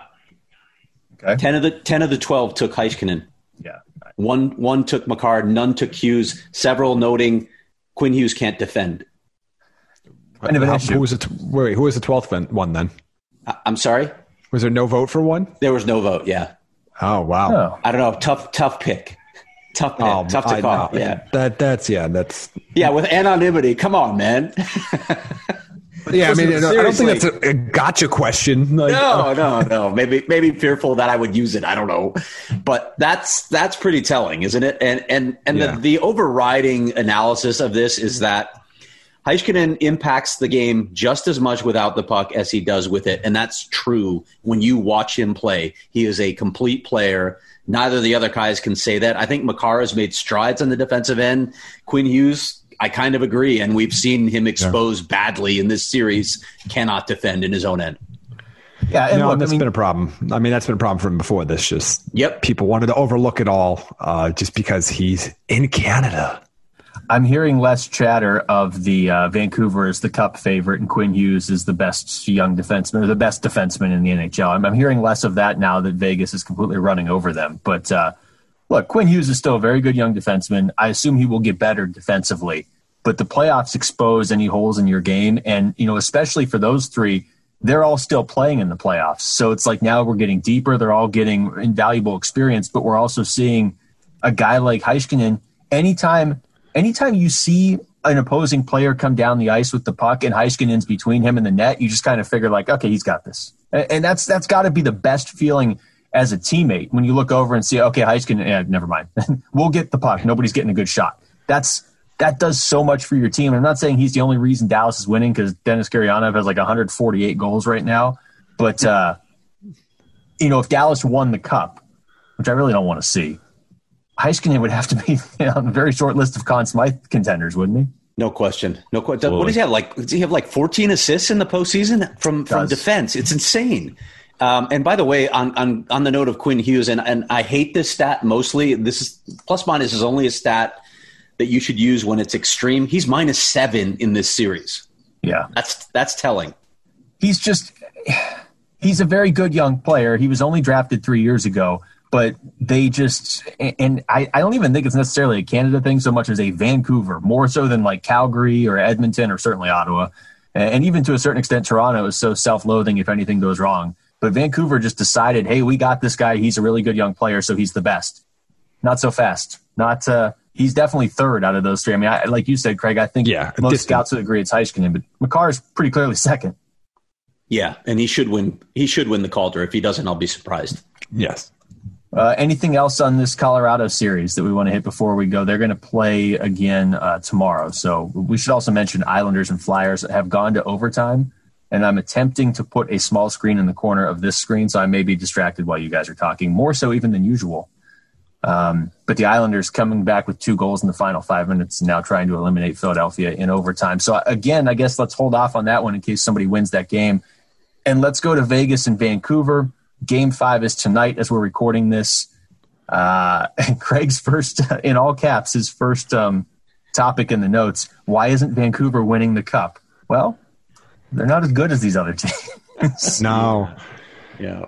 Okay. Ten of the ten of the twelve took Heiskanen. Yeah. Right. One, one took Makar, none took Hughes, several noting Quinn Hughes can't defend. Kind of an How, issue. Who was it? Wait, who was the twelfth one then? I'm sorry. Was there no vote for one? There was no vote. Yeah. Oh wow. Oh. I don't know. Tough, tough pick. Tough pick. Oh, tough to I call. Know. Yeah. That that's yeah that's yeah with anonymity. Come on, man. yeah, I mean, I don't think that's a, a gotcha question. Like, no, no, no. Maybe maybe fearful that I would use it. I don't know. But that's that's pretty telling, isn't it? And and and yeah. the, the overriding analysis of this is that Heiskanen impacts the game just as much without the puck as he does with it, and that's true when you watch him play. He is a complete player. Neither of the other guys can say that. I think Makar has made strides on the defensive end. Quinn Hughes, I kind of agree, and we've seen him exposed yeah. badly in this series, cannot defend in his own end. Yeah, and no, look, that's I mean, been a problem. I mean, that's been a problem for him before this. Just yep. people wanted to overlook it all uh, just because he's in Canada. I'm hearing less chatter of the uh, Vancouver is the Cup favorite and Quinn Hughes is the best young defenseman or the best defenseman in the N H L. I'm, I'm hearing less of that now that Vegas is completely running over them. But uh, look, Quinn Hughes is still a very good young defenseman. I assume he will get better defensively, but the playoffs expose any holes in your game. And, you know, especially for those three, they're all still playing in the playoffs. So it's like now we're getting deeper. They're all getting invaluable experience, but we're also seeing a guy like Heiskanen anytime – Anytime you see an opposing player come down the ice with the puck and Heiskanen's between him and the net, you just kind of figure like, okay, he's got this. And that's that's got to be the best feeling as a teammate when you look over and see, okay, Heiskanen, eh, never mind. We'll get the puck. Nobody's getting a good shot. That's that does so much for your team. I'm not saying he's the only reason Dallas is winning, because Dennis Gurianov has like one hundred forty-eight goals right now. But, uh, you know, if Dallas won the cup, which I really don't want to see, Heiskanen would have to be on a very short list of Conn Smythe contenders, wouldn't he? No question. No question. What does he have? Like, does he have like fourteen assists in the postseason from, from defense? It's insane. Um, and by the way, on, on on the note of Quinn Hughes, and, and I hate this stat mostly. This is, plus minus is only a stat that you should use when it's extreme. He's minus seven in this series. Yeah, that's that's telling. He's just he's a very good young player. He was only drafted three years ago, but they just and I, I don't even think it's necessarily a Canada thing so much as a Vancouver, more so than like Calgary or Edmonton or certainly Ottawa, and even to a certain extent Toronto is so self-loathing if anything goes wrong. But Vancouver just decided, hey, we got this guy. He's a really good young player, so he's the best. Not so fast. Not uh, he's definitely third out of those three. I mean, I, like you said, Craig, I think yeah, most scouts would agree it's Heiskanen, but Makar is pretty clearly second. Yeah, and he should win. He should win the Calder. If he doesn't, I'll be surprised. Yes. Uh, anything else on this Colorado series that we want to hit before we go? They're going to play again uh, tomorrow, so we should also mention Islanders and Flyers have gone to overtime. And I'm attempting to put a small screen in the corner of this screen, so I may be distracted while you guys are talking, more so even than usual. Um, but the Islanders coming back with two goals in the final five minutes, now trying to eliminate Philadelphia in overtime. So, again, I guess let's hold off on that one in case somebody wins that game. And let's go to Vegas and Vancouver. Game five is tonight as we're recording this. Uh, and Craig's first, in all caps, his first um, topic in the notes, why isn't Vancouver winning the cup? Well, they're not as good as these other teams. No. Yeah.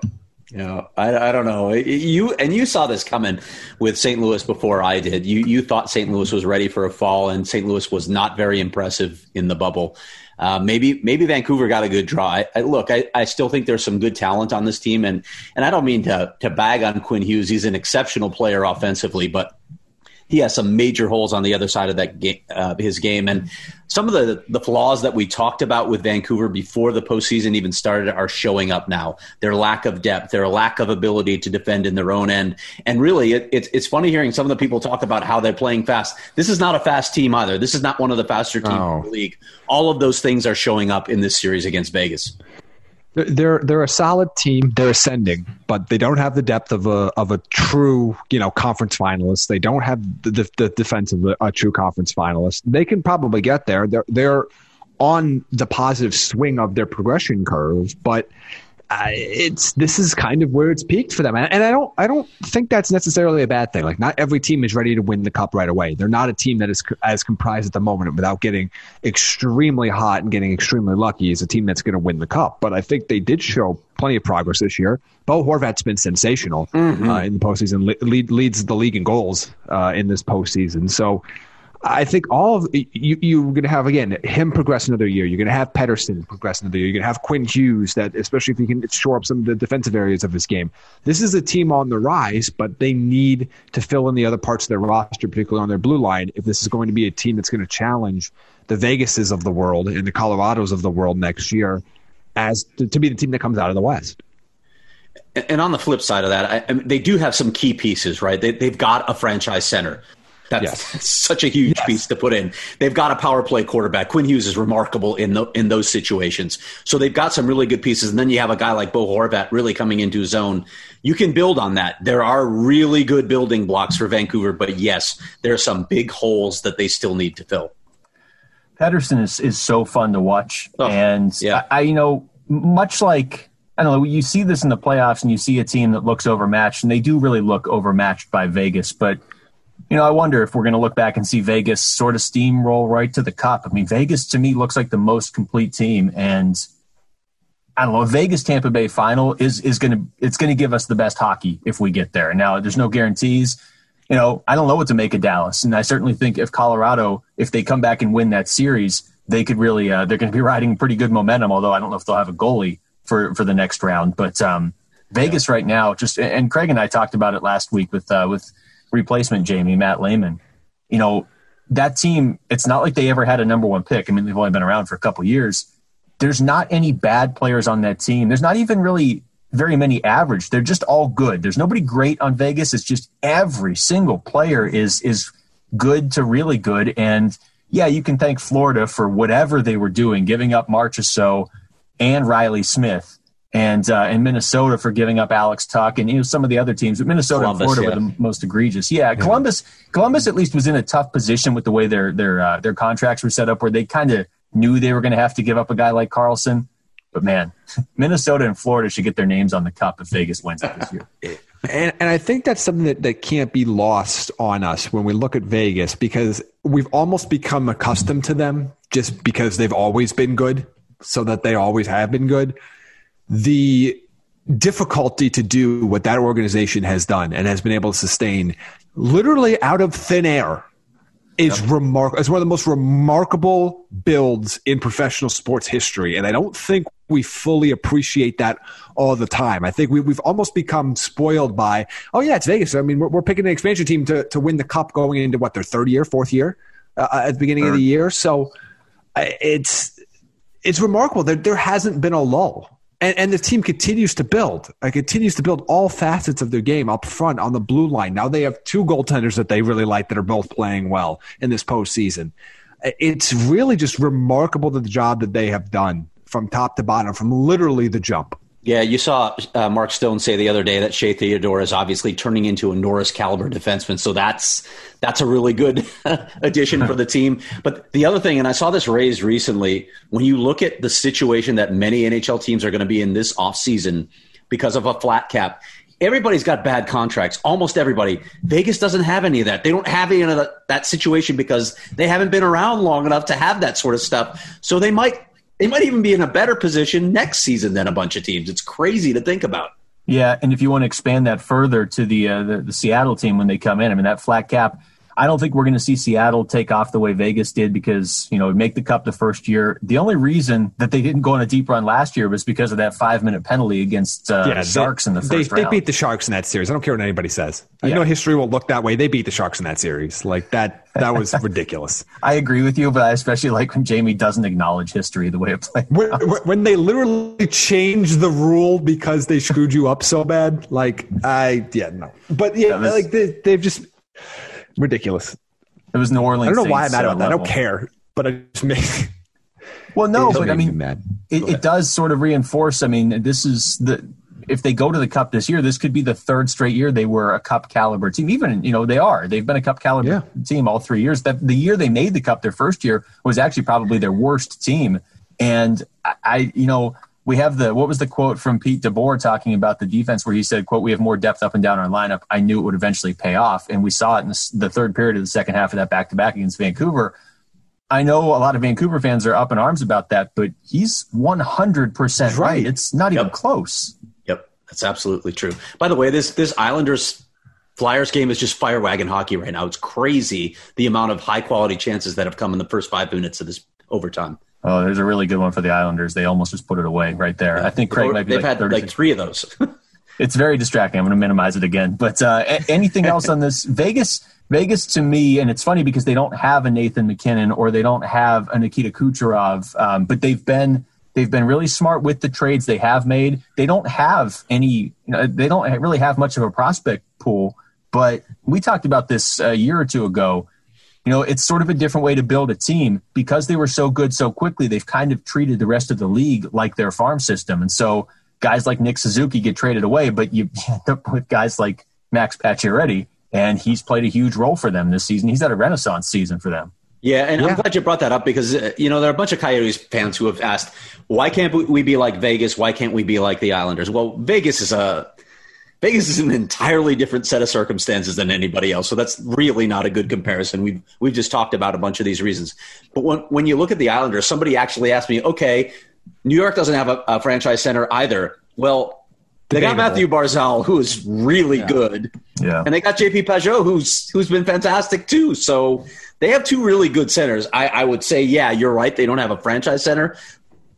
Yeah. I, I don't know. You and you saw this coming with Saint Louis before I did. You you thought Saint Louis was ready for a fall, and Saint Louis was not very impressive in the bubble. Uh, maybe maybe Vancouver got a good draw. I, I, look, I, I still think there's some good talent on this team, and and I don't mean to to bag on Quinn Hughes. He's an exceptional player offensively, but he has some major holes on the other side of that game, uh, his game. And some of the, the flaws that we talked about with Vancouver before the postseason even started are showing up now. Their lack of depth, their lack of ability to defend in their own end. And really, it, it's it's funny hearing some of the people talk about how they're playing fast. This is not a fast team either. This is not one of the faster teams oh. in the league. All of those things are showing up in this series against Vegas. They're they're a solid team. They're ascending, but they don't have the depth of a of a true you know conference finalist. They don't have the, the, the defense of a, a true conference finalist. They can probably get there. They're they're on the positive swing of their progression curve, but uh, it's this is kind of where it's peaked for them. And, and I don't I don't think that's necessarily a bad thing. Like not every team is ready to win the cup right away. They're not a team that is co- as comprised at the moment without getting extremely hot and getting extremely lucky as a team that's going to win the cup. But I think they did show plenty of progress this year. Bo Horvat's been sensational mm-hmm. uh, in the postseason. Le- lead, leads the league in goals uh, in this postseason. So I think all of you, you're going to have, again, him progress another year. You're going to have Pettersson progress another year. You're going to have Quinn Hughes, that, especially if he can shore up some of the defensive areas of his game. This is a team on the rise, but they need to fill in the other parts of their roster, particularly on their blue line, if this is going to be a team that's going to challenge the Vegases of the world and the Colorados of the world next year as to, to be the team that comes out of the West. And on the flip side of that, I, I mean, they do have some key pieces, right? They, they've got a franchise center. That's yes. such a huge yes. piece to put in. They've got a power play quarterback. Quinn Hughes is remarkable in the, in those situations. So they've got some really good pieces. And then you have a guy like Bo Horvat really coming into his own. You can build on that. There are really good building blocks for Vancouver, but yes, there are some big holes that they still need to fill. Pettersson is, is so fun to watch. Oh, and yeah. I, I, you know, much like, I don't know, you see this in the playoffs and you see a team that looks overmatched, and they do really look overmatched by Vegas, but you know, I wonder if we're going to look back and see Vegas sort of steamroll right to the cup. I mean, Vegas, to me, looks like the most complete team. And I don't know, Vegas-Tampa Bay final is is going to it's going to give us the best hockey if we get there. Now, there's no guarantees. You know, I don't know what to make of Dallas. And I certainly think if Colorado, if they come back and win that series, they could really uh, – they're going to be riding pretty good momentum, although I don't know if they'll have a goalie for, for the next round. But um, Vegas yeah. right now just – and Craig and I talked about it last week with uh, with – replacement Jamie, Matt Lehman. You know, that team, it's not like they ever had a number one pick. I mean, they've only been around for a couple years. There's not any bad players on that team. There's not even really very many average. They're just all good. There's nobody great on Vegas. It's just every single player is is good to really good. And yeah, you can thank Florida for whatever they were doing, giving up Marchessault and Riley Smith, and uh, and Minnesota for giving up Alex Tuck, and you know some of the other teams. But Minnesota Columbus, and Florida yeah. were the most egregious. Yeah, Columbus. Yeah. Columbus at least was in a tough position with the way their their uh, their contracts were set up, where they kind of knew they were going to have to give up a guy like Carlson. But man, Minnesota and Florida should get their names on the cup if Vegas wins it this year. And, and I think that's something that, that can't be lost on us when we look at Vegas, because we've almost become accustomed to them just because they've always been good, so that they always have been good. The difficulty to do what that organization has done and has been able to sustain literally out of thin air is yep. remarkable. It's one of the most remarkable builds in professional sports history. And I don't think we fully appreciate that all the time. I think we, we've almost become spoiled by, oh yeah, it's Vegas. I mean, we're, we're picking an expansion team to, to win the cup going into what, their third year, fourth year uh, at the beginning Third. of the year. So it's, it's remarkable that there, there hasn't been a lull. And, and the team continues to build. It continues to build all facets of their game up front on the blue line. Now they have two goaltenders that they really like that are both playing well in this postseason. It's really just remarkable the job that they have done from top to bottom, from literally the jump. Yeah, you saw uh, Mark Stone say the other day that Shea Theodore is obviously turning into a Norris-caliber defenseman, so that's that's a really good addition for the team. But the other thing, and I saw this raised recently, when you look at the situation that many N H L teams are going to be in this offseason because of a flat cap, everybody's got bad contracts, almost everybody. Vegas doesn't have any of that. They don't have any of that situation because they haven't been around long enough to have that sort of stuff, so they might – They might even be in a better position next season than a bunch of teams. It's crazy to think about. Yeah, and if you want to expand that further to the uh, the, the Seattle team when they come in, I mean, that flat cap, I don't think we're going to see Seattle take off the way Vegas did because, you know, make the cup the first year. The only reason that they didn't go on a deep run last year was because of that five-minute penalty against uh, yeah, Sharks they, in the first they, round. They beat the Sharks in that series. I don't care what anybody says. Yeah. I know history will look that way. They beat the Sharks in that series. Like, that that was ridiculous. I agree with you, but I especially like when Jamie doesn't acknowledge history the way it plays. When, when they literally change the rule because they screwed you up so bad, like, I, yeah, no. But, yeah, was, like, they, they've just... Ridiculous. It was New Orleans. I don't know why I'm mad about that. I don't care, but I just make. Well, no, but I mean, it, it does sort of reinforce. I mean, this is the if they go to the Cup this year, this could be the third straight year they were a Cup caliber team. Even you know they are. They've been a Cup caliber yeah. team all three years. That the year they made the Cup, their first year, was actually probably their worst team. And I, I you know. We have the, what was the quote from Pete DeBoer talking about the defense where he said, quote, we have more depth up and down our lineup. I knew it would eventually pay off. And we saw it in the, the third period of the second half of that back-to-back against Vancouver. I know a lot of Vancouver fans are up in arms about that, but he's one hundred percent right. It's not yep. even close. Yep. That's absolutely true. By the way, this, this Islanders Flyers game is just fire wagon hockey right now. It's crazy the amount of high-quality chances that have come in the first five minutes of this overtime. Oh, there's a really good one for the Islanders. They almost just put it away right there. Yeah. I think Craig might be They've like had like three of those. It's very distracting. I'm going to minimize it again. But uh, a- anything else on this? Vegas, Vegas to me, and it's funny because they don't have a Nathan McKinnon or they don't have a Nikita Kucherov, um, but they've been they've been really smart with the trades they have made. They don't have any. You know, they don't really have much of a prospect pool. But we talked about this a year or two ago. You know, it's sort of a different way to build a team because they were so good so quickly. They've kind of treated the rest of the league like their farm system. And so guys like Nick Suzuki get traded away, but you end up with guys like Max Pacioretty, and he's played a huge role for them this season. He's had a renaissance season for them. Yeah, and yeah. I'm glad you brought that up because, uh, you know, there are a bunch of Coyotes fans who have asked, why can't we be like Vegas? Why can't we be like the Islanders? Well, Vegas is a... Vegas is an entirely different set of circumstances than anybody else, so that's really not a good comparison. We've we've just talked about a bunch of these reasons. But when when you look at the Islanders, somebody actually asked me, okay, New York doesn't have a, a franchise center either. Well, they Debatable. got Mathew Barzal, who is really yeah. good, yeah, and they got J P. Pageau, who's who's been fantastic too. So they have two really good centers. I, I would say, yeah, you're right, they don't have a franchise center.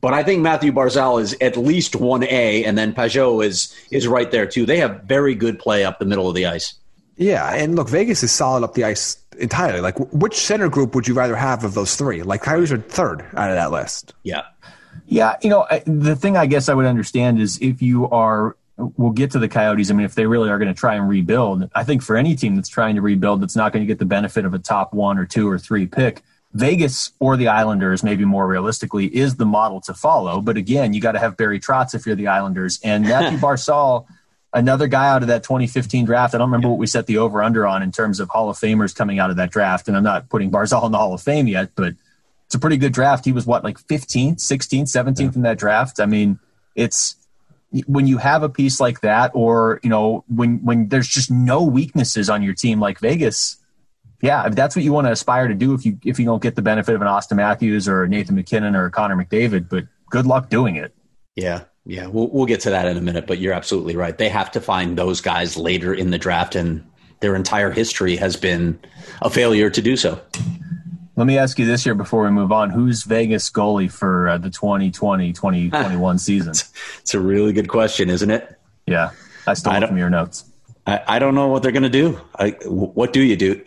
But I think Mathew Barzal is at least one A, and then Pageau is is right there, too. They have very good play up the middle of the ice. Yeah, and look, Vegas is solid up the ice entirely. Like, which center group would you rather have of those three? Like, Coyotes are third out of that list. Yeah. Yeah, you know, I, the thing I guess I would understand is if you are we'll get to the Coyotes. I mean, if they really are going to try and rebuild, I think for any team that's trying to rebuild that's not going to get the benefit of a top one or two or three pick, Vegas or the Islanders, maybe more realistically, is the model to follow. But again, you got to have Barry Trotz if you're the Islanders. And Mathew Barzal, another guy out of that twenty fifteen draft. I don't remember what we set the over-under on in terms of Hall of Famers coming out of that draft. And I'm not putting Barzal in the Hall of Fame yet, but it's a pretty good draft. He was, what, like fifteenth, sixteenth, seventeenth yeah. in that draft? I mean, it's when you have a piece like that, or, you know, when, when there's just no weaknesses on your team like Vegas, yeah, if that's what you want to aspire to do if you if you don't get the benefit of an Austin Matthews or a Nathan McKinnon or a Connor McDavid, but good luck doing it. Yeah, yeah, we'll we'll get to that in a minute, but you're absolutely right. They have to find those guys later in the draft, and their entire history has been a failure to do so. Let me ask you this year before we move on, who's Vegas goalie for uh, the twenty twenty twenty twenty-one season? It's a really good question, isn't it? Yeah, I stole it from your notes. I don't know what they're going to do. I, what do you do?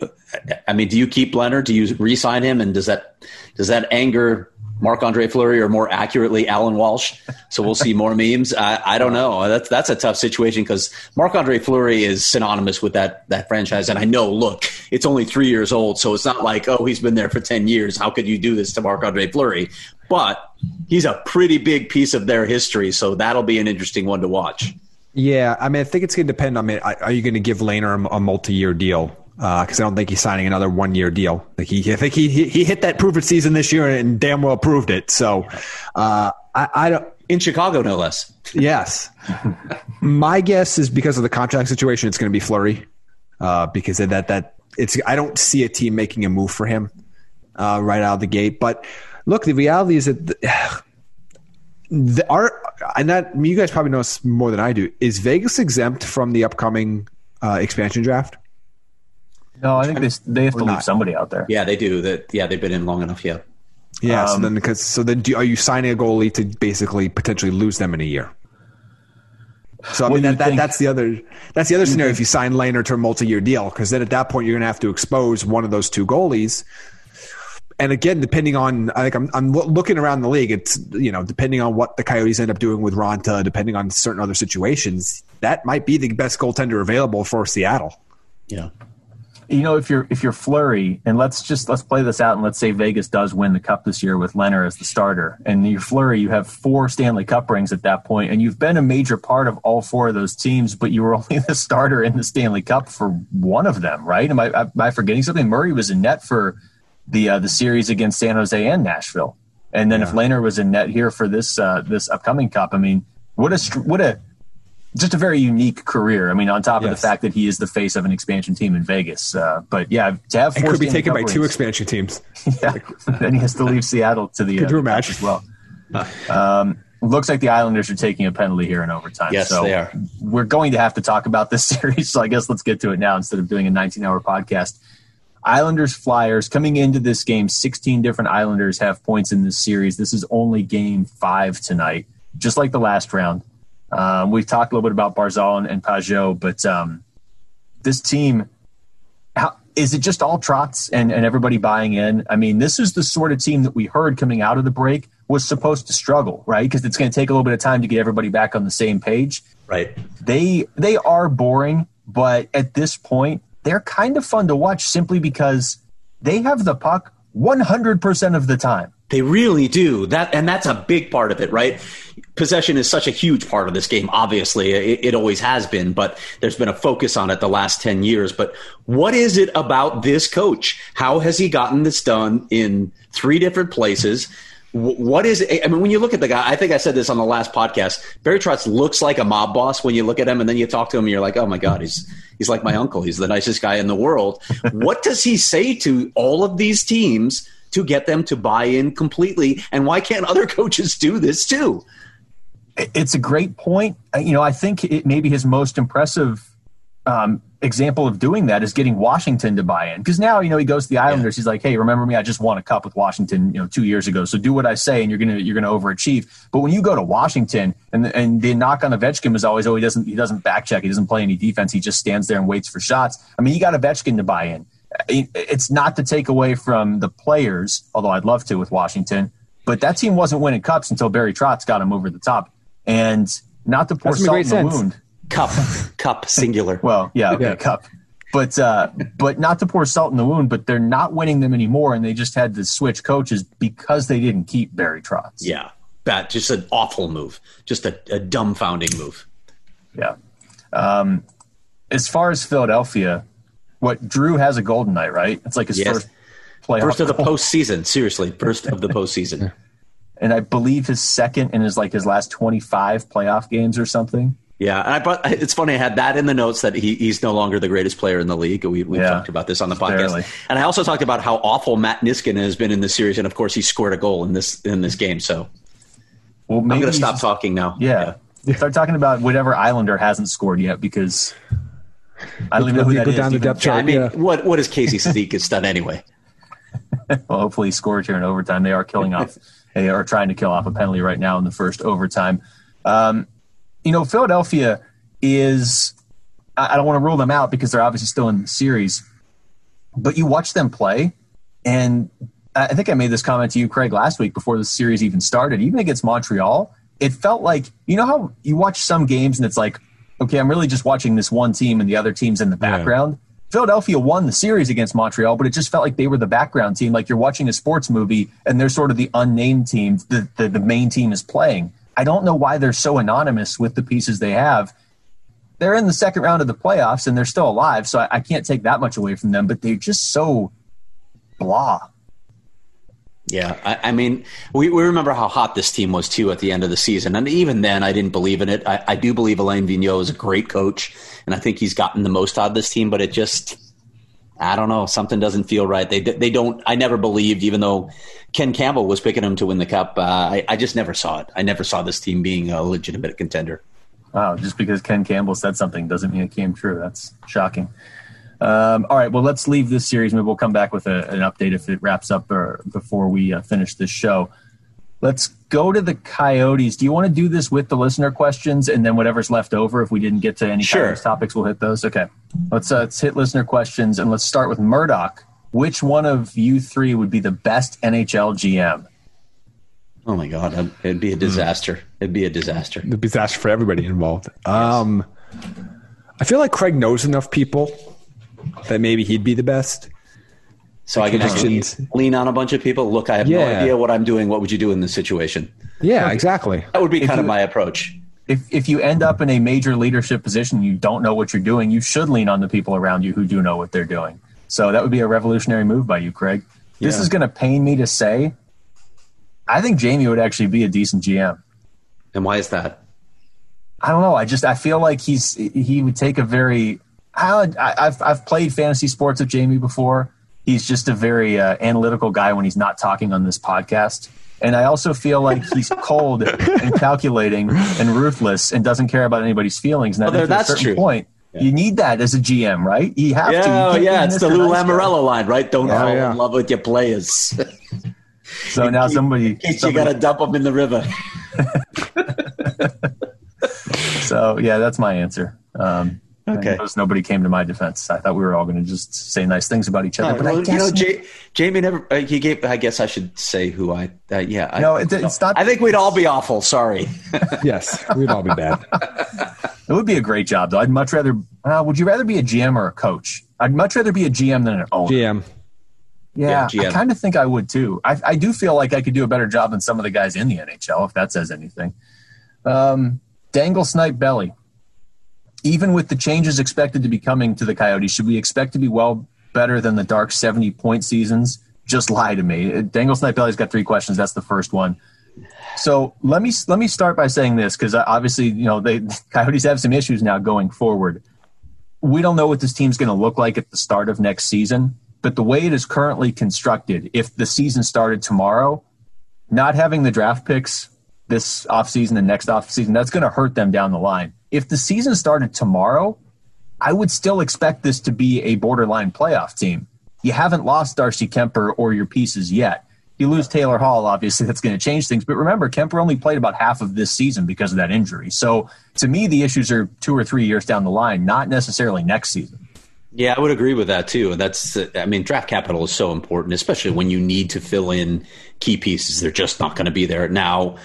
I mean, do you keep Leonard? Do you re-sign him? And does that does that anger Marc-Andre Fleury, or more accurately, Alan Walsh? So we'll see more memes. I, I don't know. That's that's a tough situation because Marc-Andre Fleury is synonymous with that that franchise. And I know, look, it's only three years old, so it's not like, oh, he's been there for ten years. How could you do this to Marc-Andre Fleury? But he's a pretty big piece of their history, so that'll be an interesting one to watch. Yeah, I mean, I think it's going to depend. I mean, are you going to give Lehner a, a multi-year deal? Because uh, I don't think he's signing another one-year deal. Like he, I think he, he he hit that prove it season this year and damn well proved it. So, uh, I, I don't in Chicago, no less. Yes, my guess is because of the contract situation, it's going to be Fleury. Uh, because of that that it's I don't see a team making a move for him uh, right out of the gate. But look, the reality is that. The, The, our, and that, I mean, you guys probably know this more than I do. Is Vegas exempt from the upcoming uh, expansion draft? No, I think they they have or to not. Leave somebody out there. Yeah, they do. That. Yeah, they've been in long enough. Yeah. Yeah. Um, so then, because so then, do, are you signing a goalie to basically potentially lose them in a year? So I mean that, that that's the other that's the other scenario. If you sign Lehner to a multi-year deal, because then at that point you're going to have to expose one of those two goalies. And again, depending on, I think I'm, I'm looking around the league, it's, you know, depending on what the Coyotes end up doing with Raanta, depending on certain other situations, that might be the best goaltender available for Seattle. Yeah. You know, if you're, if you're Fleury, and let's just, let's play this out and let's say Vegas does win the cup this year with Leonard as the starter, and you're Fleury, you have four Stanley Cup rings at that point, and you've been a major part of all four of those teams, but you were only the starter in the Stanley Cup for one of them, right? Am I, am I forgetting something? Murray was in net for the uh, the series against San Jose and Nashville. And then yeah. if Lehner was in net here for this uh, this upcoming cup, I mean, what a what a just a very unique career. I mean, on top yes. of the fact that he is the face of an expansion team in Vegas. Uh, but yeah, to have four it could be taken by two expansion teams. yeah, then he has to leave Seattle to the. Could you uh, imagine? As well, um, looks like the Islanders are taking a penalty here in overtime. Yes, so they are. We're going to have to talk about this series. So I guess let's get to it now instead of doing a nineteen-hour podcast. Islanders Flyers coming into this game, sixteen different Islanders have points in this series. This is only game five tonight, just like the last round. Um, we've talked a little bit about Barzal and, and Pageau, but um, this team, how, is it just all Trotz and, and everybody buying in? I mean, this is the sort of team that we heard coming out of the break was supposed to struggle, right? Because it's going to take a little bit of time to get everybody back on the same page. Right. They they are boring, but at this point, they're kind of fun to watch simply because they have the puck one hundred percent of the time. They really do. That, and that's a big part of it, right? Possession is such a huge part of this game, obviously. It, it always has been, but there's been a focus on it the last ten years. But what is it about this coach? How has he gotten this done in three different places? What is – I mean, when you look at the guy – I think I said this on the last podcast. Barry Trotz looks like a mob boss when you look at him, and then you talk to him, and you're like, oh, my God, he's he's like my uncle. He's the nicest guy in the world. What does he say to all of these teams to get them to buy in completely, and why can't other coaches do this too? It's a great point. You know, I think it maybe his most impressive um, example of doing that is getting Washington to buy in, because now, you know, he goes to the Islanders. Yeah. He's like, hey, remember me? I just won a cup with Washington, you know, two years ago. So do what I say, and you're gonna you're gonna overachieve. But when you go to Washington, and and the knock on Ovechkin is always, oh, he doesn't he doesn't back check, he doesn't play any defense, he just stands there and waits for shots. I mean, you got Ovechkin to buy in. It's not to take away from the players, although I'd love to with Washington, but that team wasn't winning cups until Barry Trotz got him over the top, and not to pour salt in the wound. Cup, cup, singular. Well, yeah, okay, yeah. cup. But uh, but not to pour salt in the wound, but they're not winning them anymore, and they just had to switch coaches because they didn't keep Barry Trotz. Yeah, that just an awful move, just a, a dumbfounding move. Yeah. Um, as far as Philadelphia, what Drew has a golden night, right? It's like his yes. first playoff. First of the goal. postseason, seriously, first of the postseason. And I believe his second in his like his last twenty-five playoff games or something. Yeah, and I brought, it's funny. I had that in the notes that he, he's no longer the greatest player in the league. We, we've yeah, talked about this on the podcast, barely. And I also talked about how awful Matt Niskanen has been in this series. And of course, he scored a goal in this in this game. So, well, I'm going to stop talking now. Yeah, yeah. Start talking about whatever Islander hasn't scored yet because I don't even know who that is. Down the depth chart, I mean, yeah. what what has Casey Sezikis done anyway? Well, hopefully, he scored here in overtime. They are killing off. They are trying to kill off a penalty right now in the first overtime. Um, You know, Philadelphia is – I don't want to rule them out because they're obviously still in the series. But you watch them play, and I think I made this comment to you, Craig, last week before the series even started. Even against Montreal, it felt like – you know how you watch some games and it's like, okay, I'm really just watching this one team and the other team's in the background. Yeah. Philadelphia won the series against Montreal, but it just felt like they were the background team. Like you're watching a sports movie and they're sort of the unnamed team, the, the, the main team is playing. I don't know why they're so anonymous with the pieces they have. They're in the second round of the playoffs, and they're still alive, so I, I can't take that much away from them, but they're just so blah. Yeah, I, I mean, we, we remember how hot this team was, too, at the end of the season, and even then I didn't believe in it. I, I do believe Alain Vigneault is a great coach, and I think he's gotten the most out of this team, but it just – I don't know. Something doesn't feel right. They they don't. I never believed, even though Ken Campbell was picking them to win the cup. Uh, I, I just never saw it. I never saw this team being a legitimate contender. Wow. Just because Ken Campbell said something doesn't mean it came true. That's shocking. Um, all right. Well, let's leave this series. Maybe we'll come back with a, an update if it wraps up or before we uh, finish this show. Let's go to the Coyotes. Do you want to do this with the listener questions and then whatever's left over? If we didn't get to any sure. Coyotes topics, we'll hit those. Okay. Let's, uh, let's hit listener questions, and let's start with Murdoch. Which one of you three would be the best N H L G M? Oh, my God. It'd be a disaster. It'd be a disaster. It'd be a disaster for everybody involved. Um, yes. I feel like Craig knows enough people that maybe he'd be the best. So I can just lean on a bunch of people. Look, I have yeah. no idea what I'm doing. What would you do in this situation? Yeah, exactly. That would be if kind you, of my approach. If if you end up in a major leadership position, you don't know what you're doing, you should lean on the people around you who do know what they're doing. So that would be a revolutionary move by you, Craig. Yeah. This is going to pain me to say. I think Jamie would actually be a decent G M. And why is that? I don't know. I just I feel like he's he would take a very I, I've I've played fantasy sports with Jamie before. He's just a very uh, analytical guy when he's not talking on this podcast. And I also feel like he's cold and calculating and ruthless and doesn't care about anybody's feelings. And I think that's at a certain true. point, yeah. you need that as a G M, right? You have yeah, to. You oh, yeah, it's the Lou Lamoriello line, right? Don't yeah, fall yeah. in love with your players. So now somebody... You got to dump them in the river. So, yeah, that's my answer. Um Okay. Because nobody came to my defense. I thought we were all going to just say nice things about each other. But well, I guess you know, J- Jamie never. Uh, he gave. I guess I should say who I. Uh, yeah. I, no, it, it's not. I think we'd all be awful. Sorry. Yes, we'd all be bad. It would be a great job, though. I'd much rather. Uh, would you rather be a G M or a coach? I'd much rather be a G M than an owner. G M. Yeah, yeah G M. I kind of think I would too. I, I do feel like I could do a better job than some of the guys in the N H L, if that says anything. Um, Dangle Snipe Belly. Even with the changes expected to be coming to the Coyotes, should we expect to be well better than the dark seventy-point seasons? Just lie to me. Dangle Snipe Belly's got three questions. That's the first one. So let me let me start by saying this, because obviously, you know, they Coyotes have some issues now going forward. We don't know what this team's going to look like at the start of next season, but the way it is currently constructed, if the season started tomorrow, not having the draft picks this offseason and next offseason, that's going to hurt them down the line. If the season started tomorrow, I would still expect this to be a borderline playoff team. You haven't lost Darcy Kuemper or your pieces yet. You lose Taylor Hall, obviously, that's going to change things. But remember, Kuemper only played about half of this season because of that injury. So, to me, the issues are two or three years down the line, not necessarily next season. Yeah, I would agree with that, too. And that's, I mean, draft capital is so important, especially when you need to fill in key pieces. They're just not going to be there now.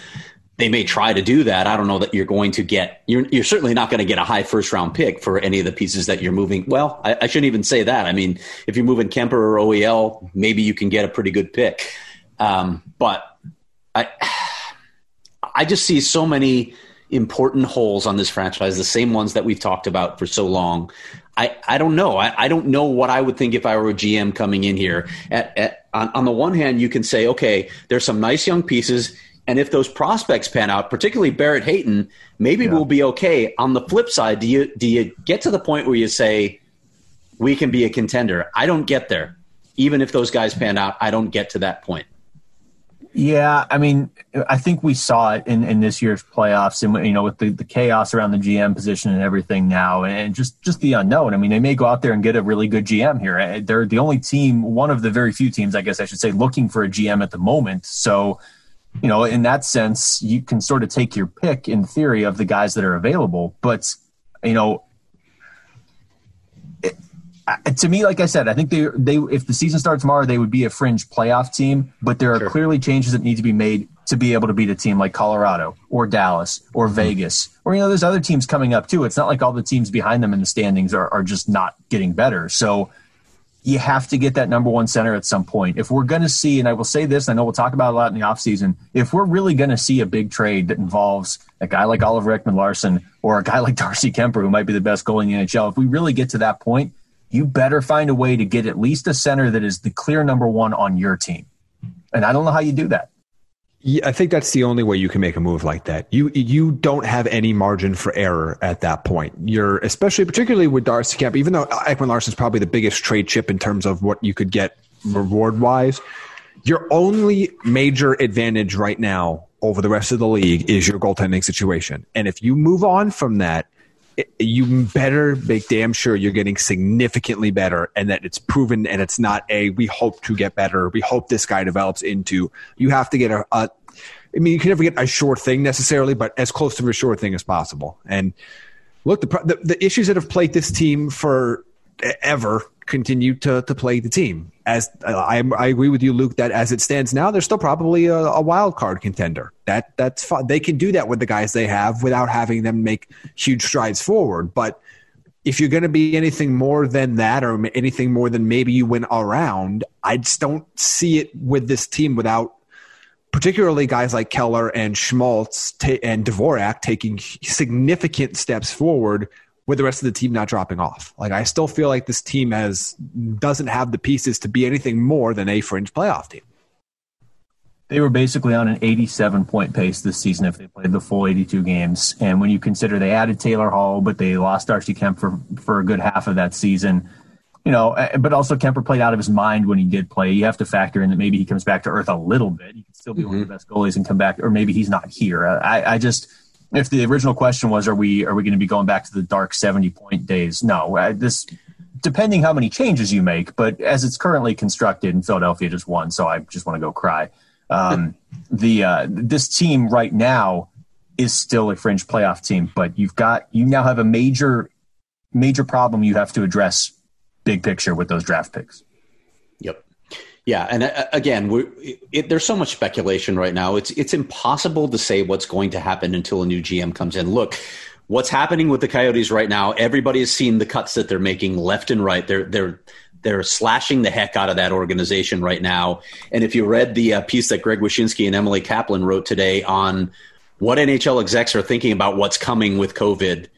they may try to do that. I don't know that you're going to get, you're, you're certainly not going to get a high first round pick for any of the pieces that you're moving. Well, I, I shouldn't even say that. I mean, if you're moving Kuemper or O E L, maybe you can get a pretty good pick. Um, but I, I just see so many important holes on this franchise, the same ones that we've talked about for so long. I, I don't know. I, I don't know what I would think if I were a G M coming in here. At, at, on, on the one hand, you can say, okay, there's some nice young pieces, and if those prospects pan out, particularly Barrett Hayton, maybe yeah. we'll be okay. On the flip side, do you do you get to the point where you say, we can be a contender? I don't get there. Even if those guys pan out, I don't get to that point. Yeah, I mean, I think we saw it in, in this year's playoffs, and you know, with the, the chaos around the G M position and everything now, and just, just the unknown. I mean, they may go out there and get a really good G M here. They're the only team, one of the very few teams, I guess I should say, looking for a G M at the moment. So, you know, in that sense, you can sort of take your pick in theory of the guys that are available. But, you know, it, to me, like I said, I think they they if the season starts tomorrow, they would be a fringe playoff team. But there are sure. clearly changes that need to be made to be able to beat a team like Colorado or Dallas or mm-hmm. Vegas. Or, you know, there's other teams coming up, too. It's not like all the teams behind them in the standings are, are just not getting better. So you have to get that number one center at some point. If we're going to see, and I will say this, I know we'll talk about it a lot in the offseason, if we're really going to see a big trade that involves a guy like Oliver Ekman-Larsson or a guy like Darcy Kuemper, who might be the best goalie in the N H L, if we really get to that point, you better find a way to get at least a center that is the clear number one on your team. And I don't know how you do that. Yeah, I think that's the only way you can make a move like that. You you don't have any margin for error at that point. You're especially, particularly with Darcy Kuemper, even though Ekman Larsson's probably the biggest trade chip in terms of what you could get reward-wise, your only major advantage right now over the rest of the league is your goaltending situation. And if you move on from that, it, you better make damn sure you're getting significantly better and that it's proven and it's not a, we hope to get better, we hope this guy develops into. You have to get a, a I mean, you can never get a sure thing necessarily, but as close to a sure thing as possible. And look, the the, the issues that have plagued this team for ever continue to, to plague the team. As I, I agree with you, Luke, that as it stands now, they're still probably a, a wild card contender. That that's fun. They can do that with the guys they have without having them make huge strides forward. But if you're going to be anything more than that, or anything more than maybe you win a round, I just don't see it with this team without particularly guys like Keller and Schmaltz ta- and Dvorak taking significant steps forward, with the rest of the team not dropping off. Like, I still feel like this team has doesn't have the pieces to be anything more than a fringe playoff team. They were basically on an eighty-seven point pace this season if they played the full eighty-two games. And when you consider they added Taylor Hall, but they lost Darcy Kuemper for, for a good half of that season, you know, but also Kuemper played out of his mind when he did play. You have to factor in that maybe he comes back to earth a little bit. He can still be mm-hmm. one of the best goalies and come back, or maybe he's not here. I, I just... If the original question was, are we are we going to be going back to the dark seventy point days? No, this depending how many changes you make. But as it's currently constructed, and Philadelphia just won, so I just want to go cry. Um, the uh, this team right now is still a fringe playoff team, but you've got you now have a major major problem you have to address big picture with those draft picks. Yep. Yeah, and again, we're, it, there's so much speculation right now. It's it's impossible to say what's going to happen until a new G M comes in. Look, what's happening with the Coyotes right now? Everybody has seen the cuts that they're making left and right. They're they're they're slashing the heck out of that organization right now. And if you read the uh, piece that Greg Wyshynski and Emily Kaplan wrote today on what N H L execs are thinking about what's coming with COVID,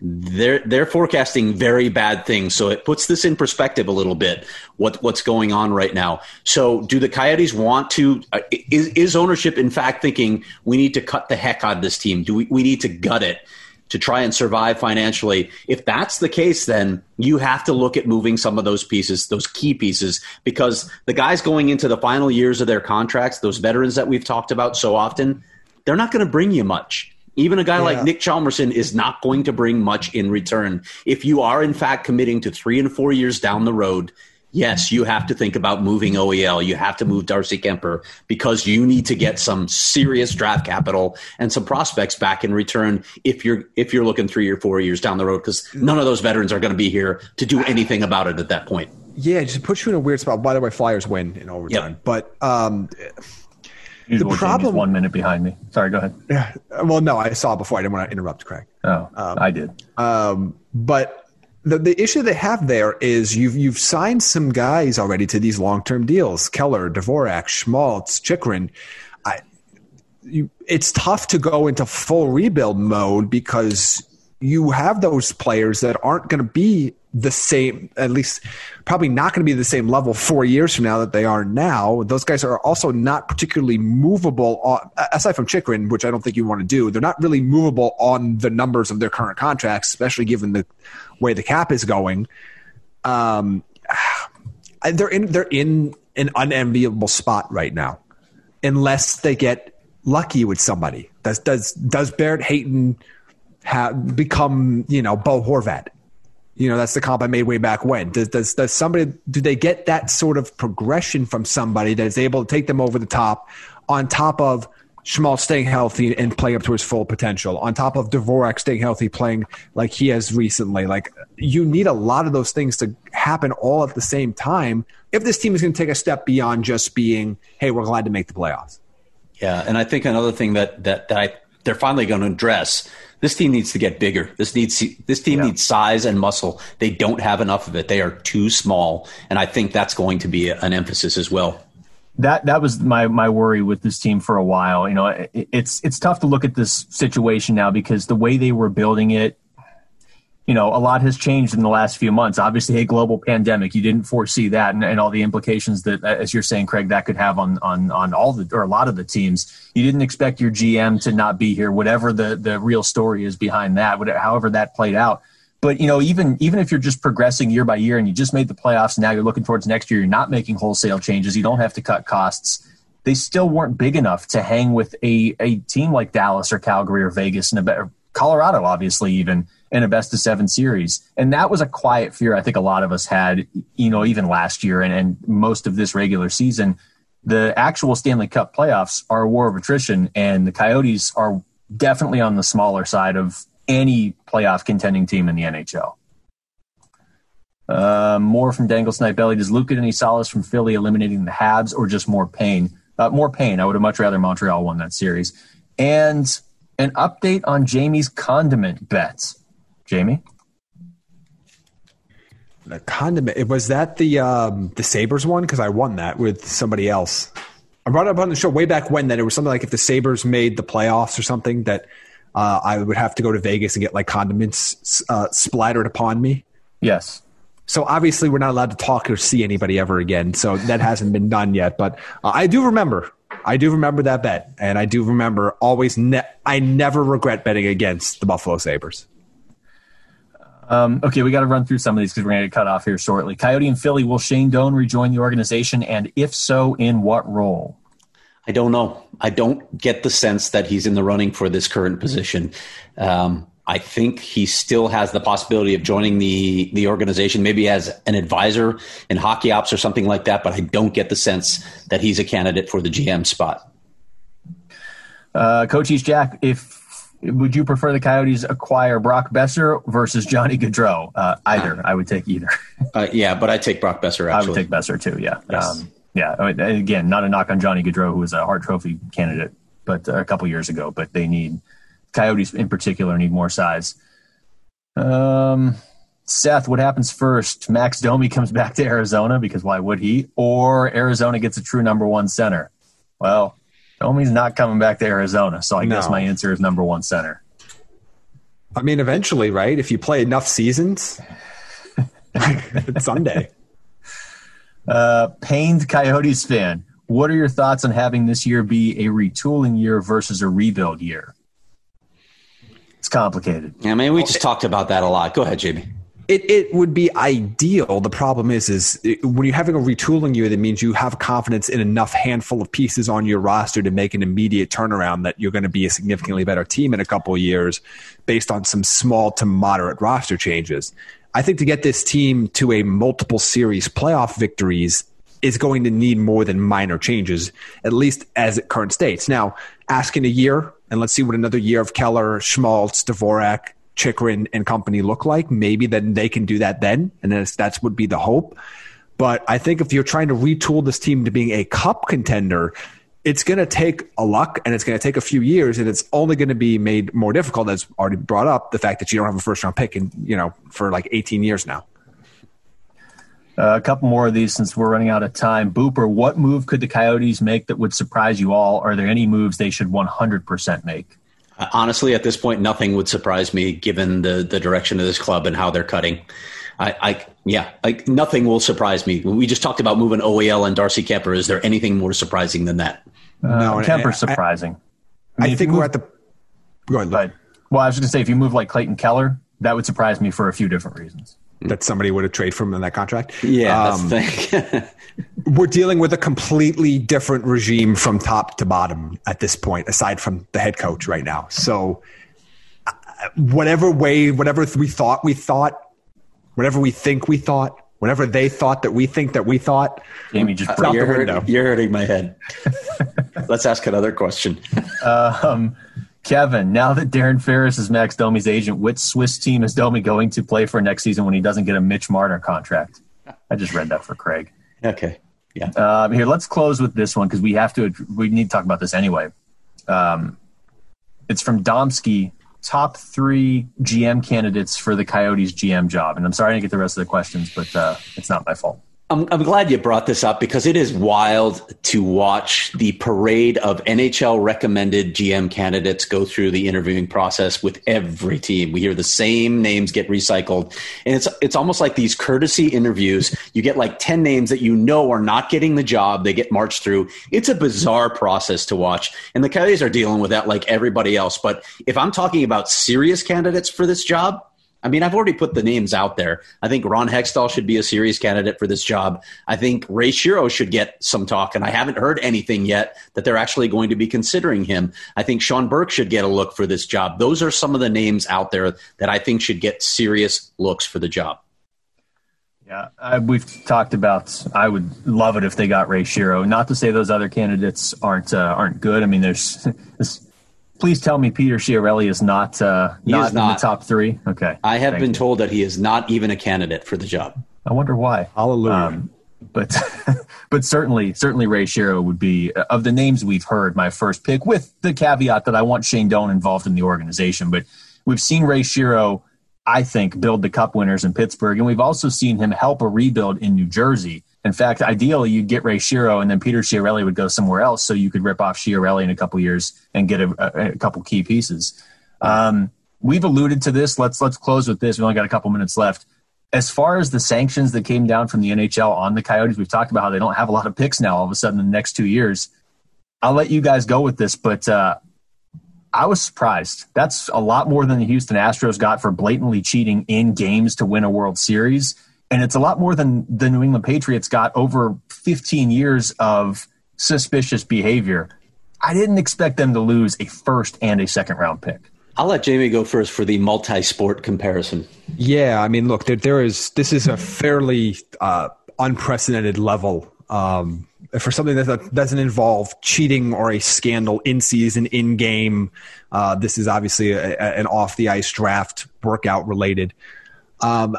They're they're forecasting very bad things, so it puts this in perspective a little bit. What what's going on right now? So, do the Coyotes want to? Uh, is is ownership in fact thinking we need to cut the heck out of this team? Do we we need to gut it to try and survive financially? If that's the case, then you have to look at moving some of those pieces, those key pieces, because the guys going into the final years of their contracts, those veterans that we've talked about so often, they're not going to bring you much. Even a guy yeah. like Nick Chalmerson is not going to bring much in return. If you are, in fact, committing to three and four years down the road, yes, you have to think about moving O E L. You have to move Darcy Kuemper because you need to get some serious draft capital and some prospects back in return if you're if you're looking three or four years down the road, because none of those veterans are going to be here to do anything about it at that point. Yeah, it just puts you in a weird spot. By the way, Flyers win in overtime. Yep. But um, Usual the problem Jamie's one minute behind me. Sorry, go ahead. Yeah. Well, no, I saw before. I didn't want to interrupt Craig. Oh, um, I did. Um, but the the issue they have there is you've you've signed some guys already to these long term deals: Keller, Dvorak, Schmaltz, Chychrun. I, you, it's tough to go into full rebuild mode because you have those players that aren't going to be the same, at least probably not going to be the same level four years from now that they are now. Those guys are also not particularly movable, on, aside from Chychrun, which I don't think you want to do. They're not really movable on the numbers of their current contracts, especially given the way the cap is going. Um, they're in they're in an unenviable spot right now, unless they get lucky with somebody. Does does does Barrett Hayton have become, you know, Bo Horvat? You know, that's the comp I made way back when. Does, does does somebody do they get that sort of progression from somebody that is able to take them over the top, on top of Schmaltz staying healthy and playing up to his full potential, on top of Dvorak staying healthy, playing like he has recently? Like, you need a lot of those things to happen all at the same time if this team is going to take a step beyond just being, hey, we're glad to make the playoffs. Yeah, and I think another thing that that that I, they're finally going to address. This team needs to get bigger. This needs this team yeah. needs size and muscle. They don't have enough of it. They are too small, and I think that's going to be an emphasis as well. That that was my my worry with this team for a while. You know, it, it's it's tough to look at this situation now because the way they were building it, you know, a lot has changed in the last few months. Obviously, a global pandemic, you didn't foresee that, and, and all the implications that, as you're saying, Craig, that could have on on on all the or a lot of the teams. You didn't expect your G M to not be here, whatever the, the real story is behind that, whatever, however that played out. But, you know, even even if you're just progressing year by year and you just made the playoffs, and now you're looking towards next year, you're not making wholesale changes, you don't have to cut costs. They still weren't big enough to hang with a, a team like Dallas or Calgary or Vegas and a better, Colorado, obviously, even in a best of seven series. And that was a quiet fear I think a lot of us had, you know, even last year and, and most of this regular season. The actual Stanley Cup playoffs are a war of attrition, and the Coyotes are definitely on the smaller side of any playoff contending team in the N H L. Uh, more from Dangle Snipe Belly. Does Luke get any solace from Philly eliminating the Habs, or just more pain? Uh, more pain. I would have much rather Montreal won that series. And an update on Jamie's condiment bets. Jamie? The condiment. Was that the um, the Sabres one? Because I won that with somebody else. I brought it up on the show way back when that it was something like if the Sabres made the playoffs or something that uh, I would have to go to Vegas and get like condiments uh, splattered upon me. Yes. So obviously we're not allowed to talk or see anybody ever again. So that hasn't been done yet. But uh, I do remember. I do remember that bet. And I do remember always ne- I never regret betting against the Buffalo Sabres. Um, okay, we got to run through some of these because we're going to get cut off here shortly. Coyote and Philly, will Shane Doan rejoin the organization? And if so, in what role? I don't know. I don't get the sense that he's in the running for this current position. Um, I think he still has the possibility of joining the, the organization, maybe as an advisor in hockey ops or something like that, but I don't get the sense that he's a candidate for the G M spot. Uh, Coach East Jack, if... would you prefer the Coyotes acquire Brock Besser versus Johnny Gaudreau? Uh, either. I would take either. uh, yeah, but I take Brock Besser, actually. I would take Besser, too, yeah. Yes. Um, yeah, I mean, again, not a knock on Johnny Gaudreau, who was a Hart Trophy candidate but uh, a couple years ago, but they need – Coyotes in particular need more size. Um, Seth, what happens first? Max Domi comes back to Arizona, because why would he? Or Arizona gets a true number one center? Well – Domi's not coming back to Arizona, so I no. guess my answer is number one center. I mean, eventually, right? If you play enough seasons, someday. Uh, pained Coyotes fan, what are your thoughts on having this year be a retooling year versus a rebuild year? It's complicated. Yeah, I mean, we just talked about that a lot. Go ahead, Jamie. It it would be ideal. The problem is, is it, when you're having a retooling year, that means you have confidence in enough handful of pieces on your roster to make an immediate turnaround that you're going to be a significantly better team in a couple of years based on some small to moderate roster changes. I think to get this team to a multiple series playoff victories is going to need more than minor changes, at least as it current states. Now, ask in a year, and let's see what another year of Keller, Schmaltz, Dvorak, Chychrun and company look like. Maybe then they can do that then, and that's that's would be the hope. But I think if you're trying to retool this team to being a cup contender, it's going to take a luck and it's going to take a few years, and it's only going to be made more difficult, as already brought up, the fact that you don't have a first round pick in, you know, for like eighteen years now. Uh, a couple more of these since we're running out of time. Booper, what move could the Coyotes make that would surprise you all? Are there any moves they should one hundred percent make? Honestly, at this point, nothing would surprise me given the, the direction of this club and how they're cutting. I, I yeah, like nothing will surprise me. We just talked about moving O E L and Darcy Kuemper. Is there anything more surprising than that? Uh, no, Kuemper's surprising. I, I, I, mean, I think move, we're at the. Go ahead. But, well, I was going to say, if you move like Clayton Keller, that would surprise me for a few different reasons. That somebody would have traded from in that contract. Yeah, um, that's the thing. We're dealing with a completely different regime from top to bottom at this point, aside from the head coach right now. So, whatever way, whatever we thought we thought, whatever we think we thought, whatever they thought that we think that we thought. Jamie, just uh, out you're the window. Hurting, you're hurting my head. Let's ask another question. Uh, um, Kevin, now that Darren Ferris is Max Domi's agent, which Swiss team is Domi going to play for next season when he doesn't get a Mitch Marner contract? I just read that for Craig. Okay. Yeah. Um, here, let's close with this one because we have to. We need to talk about this anyway. Um, it's from Domsky, top three G M candidates for the Coyotes G M job. And I'm sorry I didn't get the rest of the questions, but uh, it's not my fault. I'm, I'm glad you brought this up because it is wild to watch the parade of N H L recommended G M candidates go through the interviewing process with every team. We hear the same names get recycled. And it's it's almost like these courtesy interviews. You get like ten names that you know are not getting the job. They get marched through. It's a bizarre process to watch. And the Coyotes are dealing with that like everybody else. But if I'm talking about serious candidates for this job, I mean, I've already put the names out there. I think Ron Hextall should be a serious candidate for this job. I think Ray Shiro should get some talk, and I haven't heard anything yet that they're actually going to be considering him. I think Sean Burke should get a look for this job. Those are some of the names out there that I think should get serious looks for the job. Yeah, I, we've talked about I would love it if they got Ray Shiro. Not to say those other candidates aren't uh, aren't good. I mean, there's – please tell me Peter Chiarelli is not uh, not is in not. the top three. Okay, I have Thank been you. told that he is not even a candidate for the job. I wonder why. Hallelujah. Um, but but certainly certainly Ray Shiro would be, of the names we've heard, my first pick, with the caveat that I want Shane Doan involved in the organization. But we've seen Ray Shiro, I think, build the Cup winners in Pittsburgh, and we've also seen him help a rebuild in New Jersey. In fact, ideally, you'd get Ray Shiro and then Peter Chiarelli would go somewhere else so you could rip off Chiarelli in a couple years and get a, a couple key pieces. Um, we've alluded to this. Let's let's close with this. We only got a couple minutes left. As far as the sanctions that came down from the N H L on the Coyotes, we've talked about how they don't have a lot of picks now all of a sudden in the next two years. I'll let you guys go with this, but uh, I was surprised. That's a lot more than the Houston Astros got for blatantly cheating in games to win a World Series. And it's a lot more than the New England Patriots got over fifteen years of suspicious behavior. I didn't expect them to lose a first and a second round pick. I'll let Jamie go first for the multi-sport comparison. Yeah, I mean, look, there, there is this is a fairly uh, unprecedented level um, for something that doesn't involve cheating or a scandal in season, in game. Uh, this is obviously a, a, an off the ice draft, workout related. Um,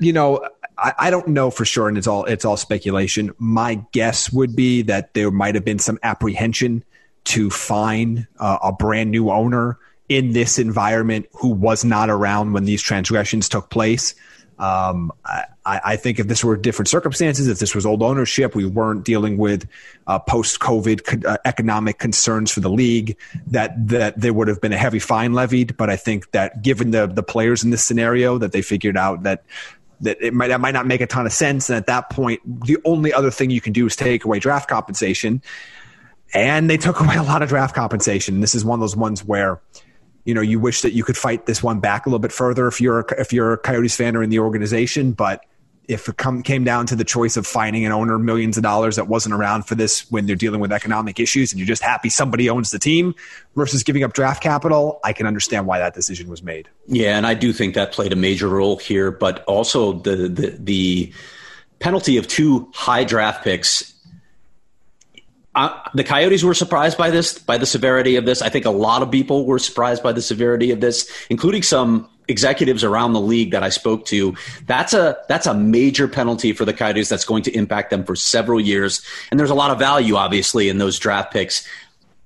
you know, I, I don't know for sure, and it's all it's all speculation. My guess would be that there might have been some apprehension to fine uh, a brand new owner in this environment who was not around when these transgressions took place. Um, I, I think if this were different circumstances, if this was old ownership, we weren't dealing with uh, post-COVID uh, economic concerns for the league, that that there would have been a heavy fine levied. But I think that given the the players in this scenario, that they figured out that that it might that might not make a ton of sense. And at that point, the only other thing you can do is take away draft compensation. And they took away a lot of draft compensation. This is one of those ones where, you know, you wish that you could fight this one back a little bit further if you're a, if you're a Coyotes fan or in the organization. But if it come, came down to the choice of fining an owner millions of dollars that wasn't around for this when they're dealing with economic issues and you're just happy somebody owns the team versus giving up draft capital, I can understand why that decision was made. Yeah, and I do think that played a major role here. But also the the, the penalty of two high draft picks. Uh, the Coyotes were surprised by this, by the severity of this. I think a lot of people were surprised by the severity of this, including some executives around the league that I spoke to, that's a that's a major penalty for the Coyotes that's going to impact them for several years. And there's a lot of value, obviously, in those draft picks.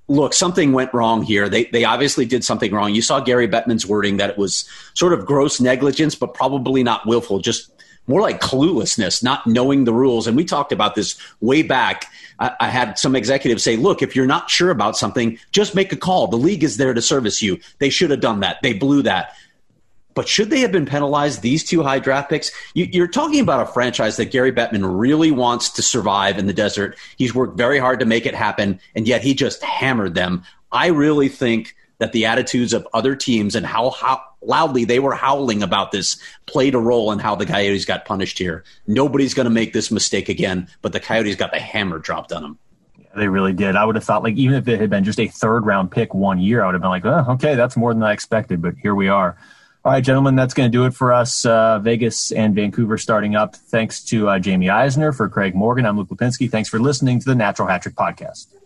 Look, something went wrong here. They they obviously did something wrong. You saw Gary Bettman's wording that it was sort of gross negligence, but probably not willful, just more like cluelessness, not knowing the rules. And we talked about this way back. I, I had some executives say, look, if you're not sure about something, just make a call. The league is there to service you. They should have done that. They blew that. But should they have been penalized, these two high draft picks? You, you're talking about a franchise that Gary Bettman really wants to survive in the desert. He's worked very hard to make it happen, and yet he just hammered them. I really think that the attitudes of other teams and how, how loudly they were howling about this played a role in how the Coyotes got punished here. Nobody's going to make this mistake again, but the Coyotes got the hammer dropped on them. They really did. I would have thought, like, even if it had been just a third-round pick one year, I would have been like, oh, okay, that's more than I expected, but here we are. All right, gentlemen, that's going to do it for us. Uh, Vegas and Vancouver starting up. Thanks to uh, Jamie Eisner. For Craig Morgan, I'm Luke Lipinski. Thanks for listening to the Natural Hat Trick Podcast.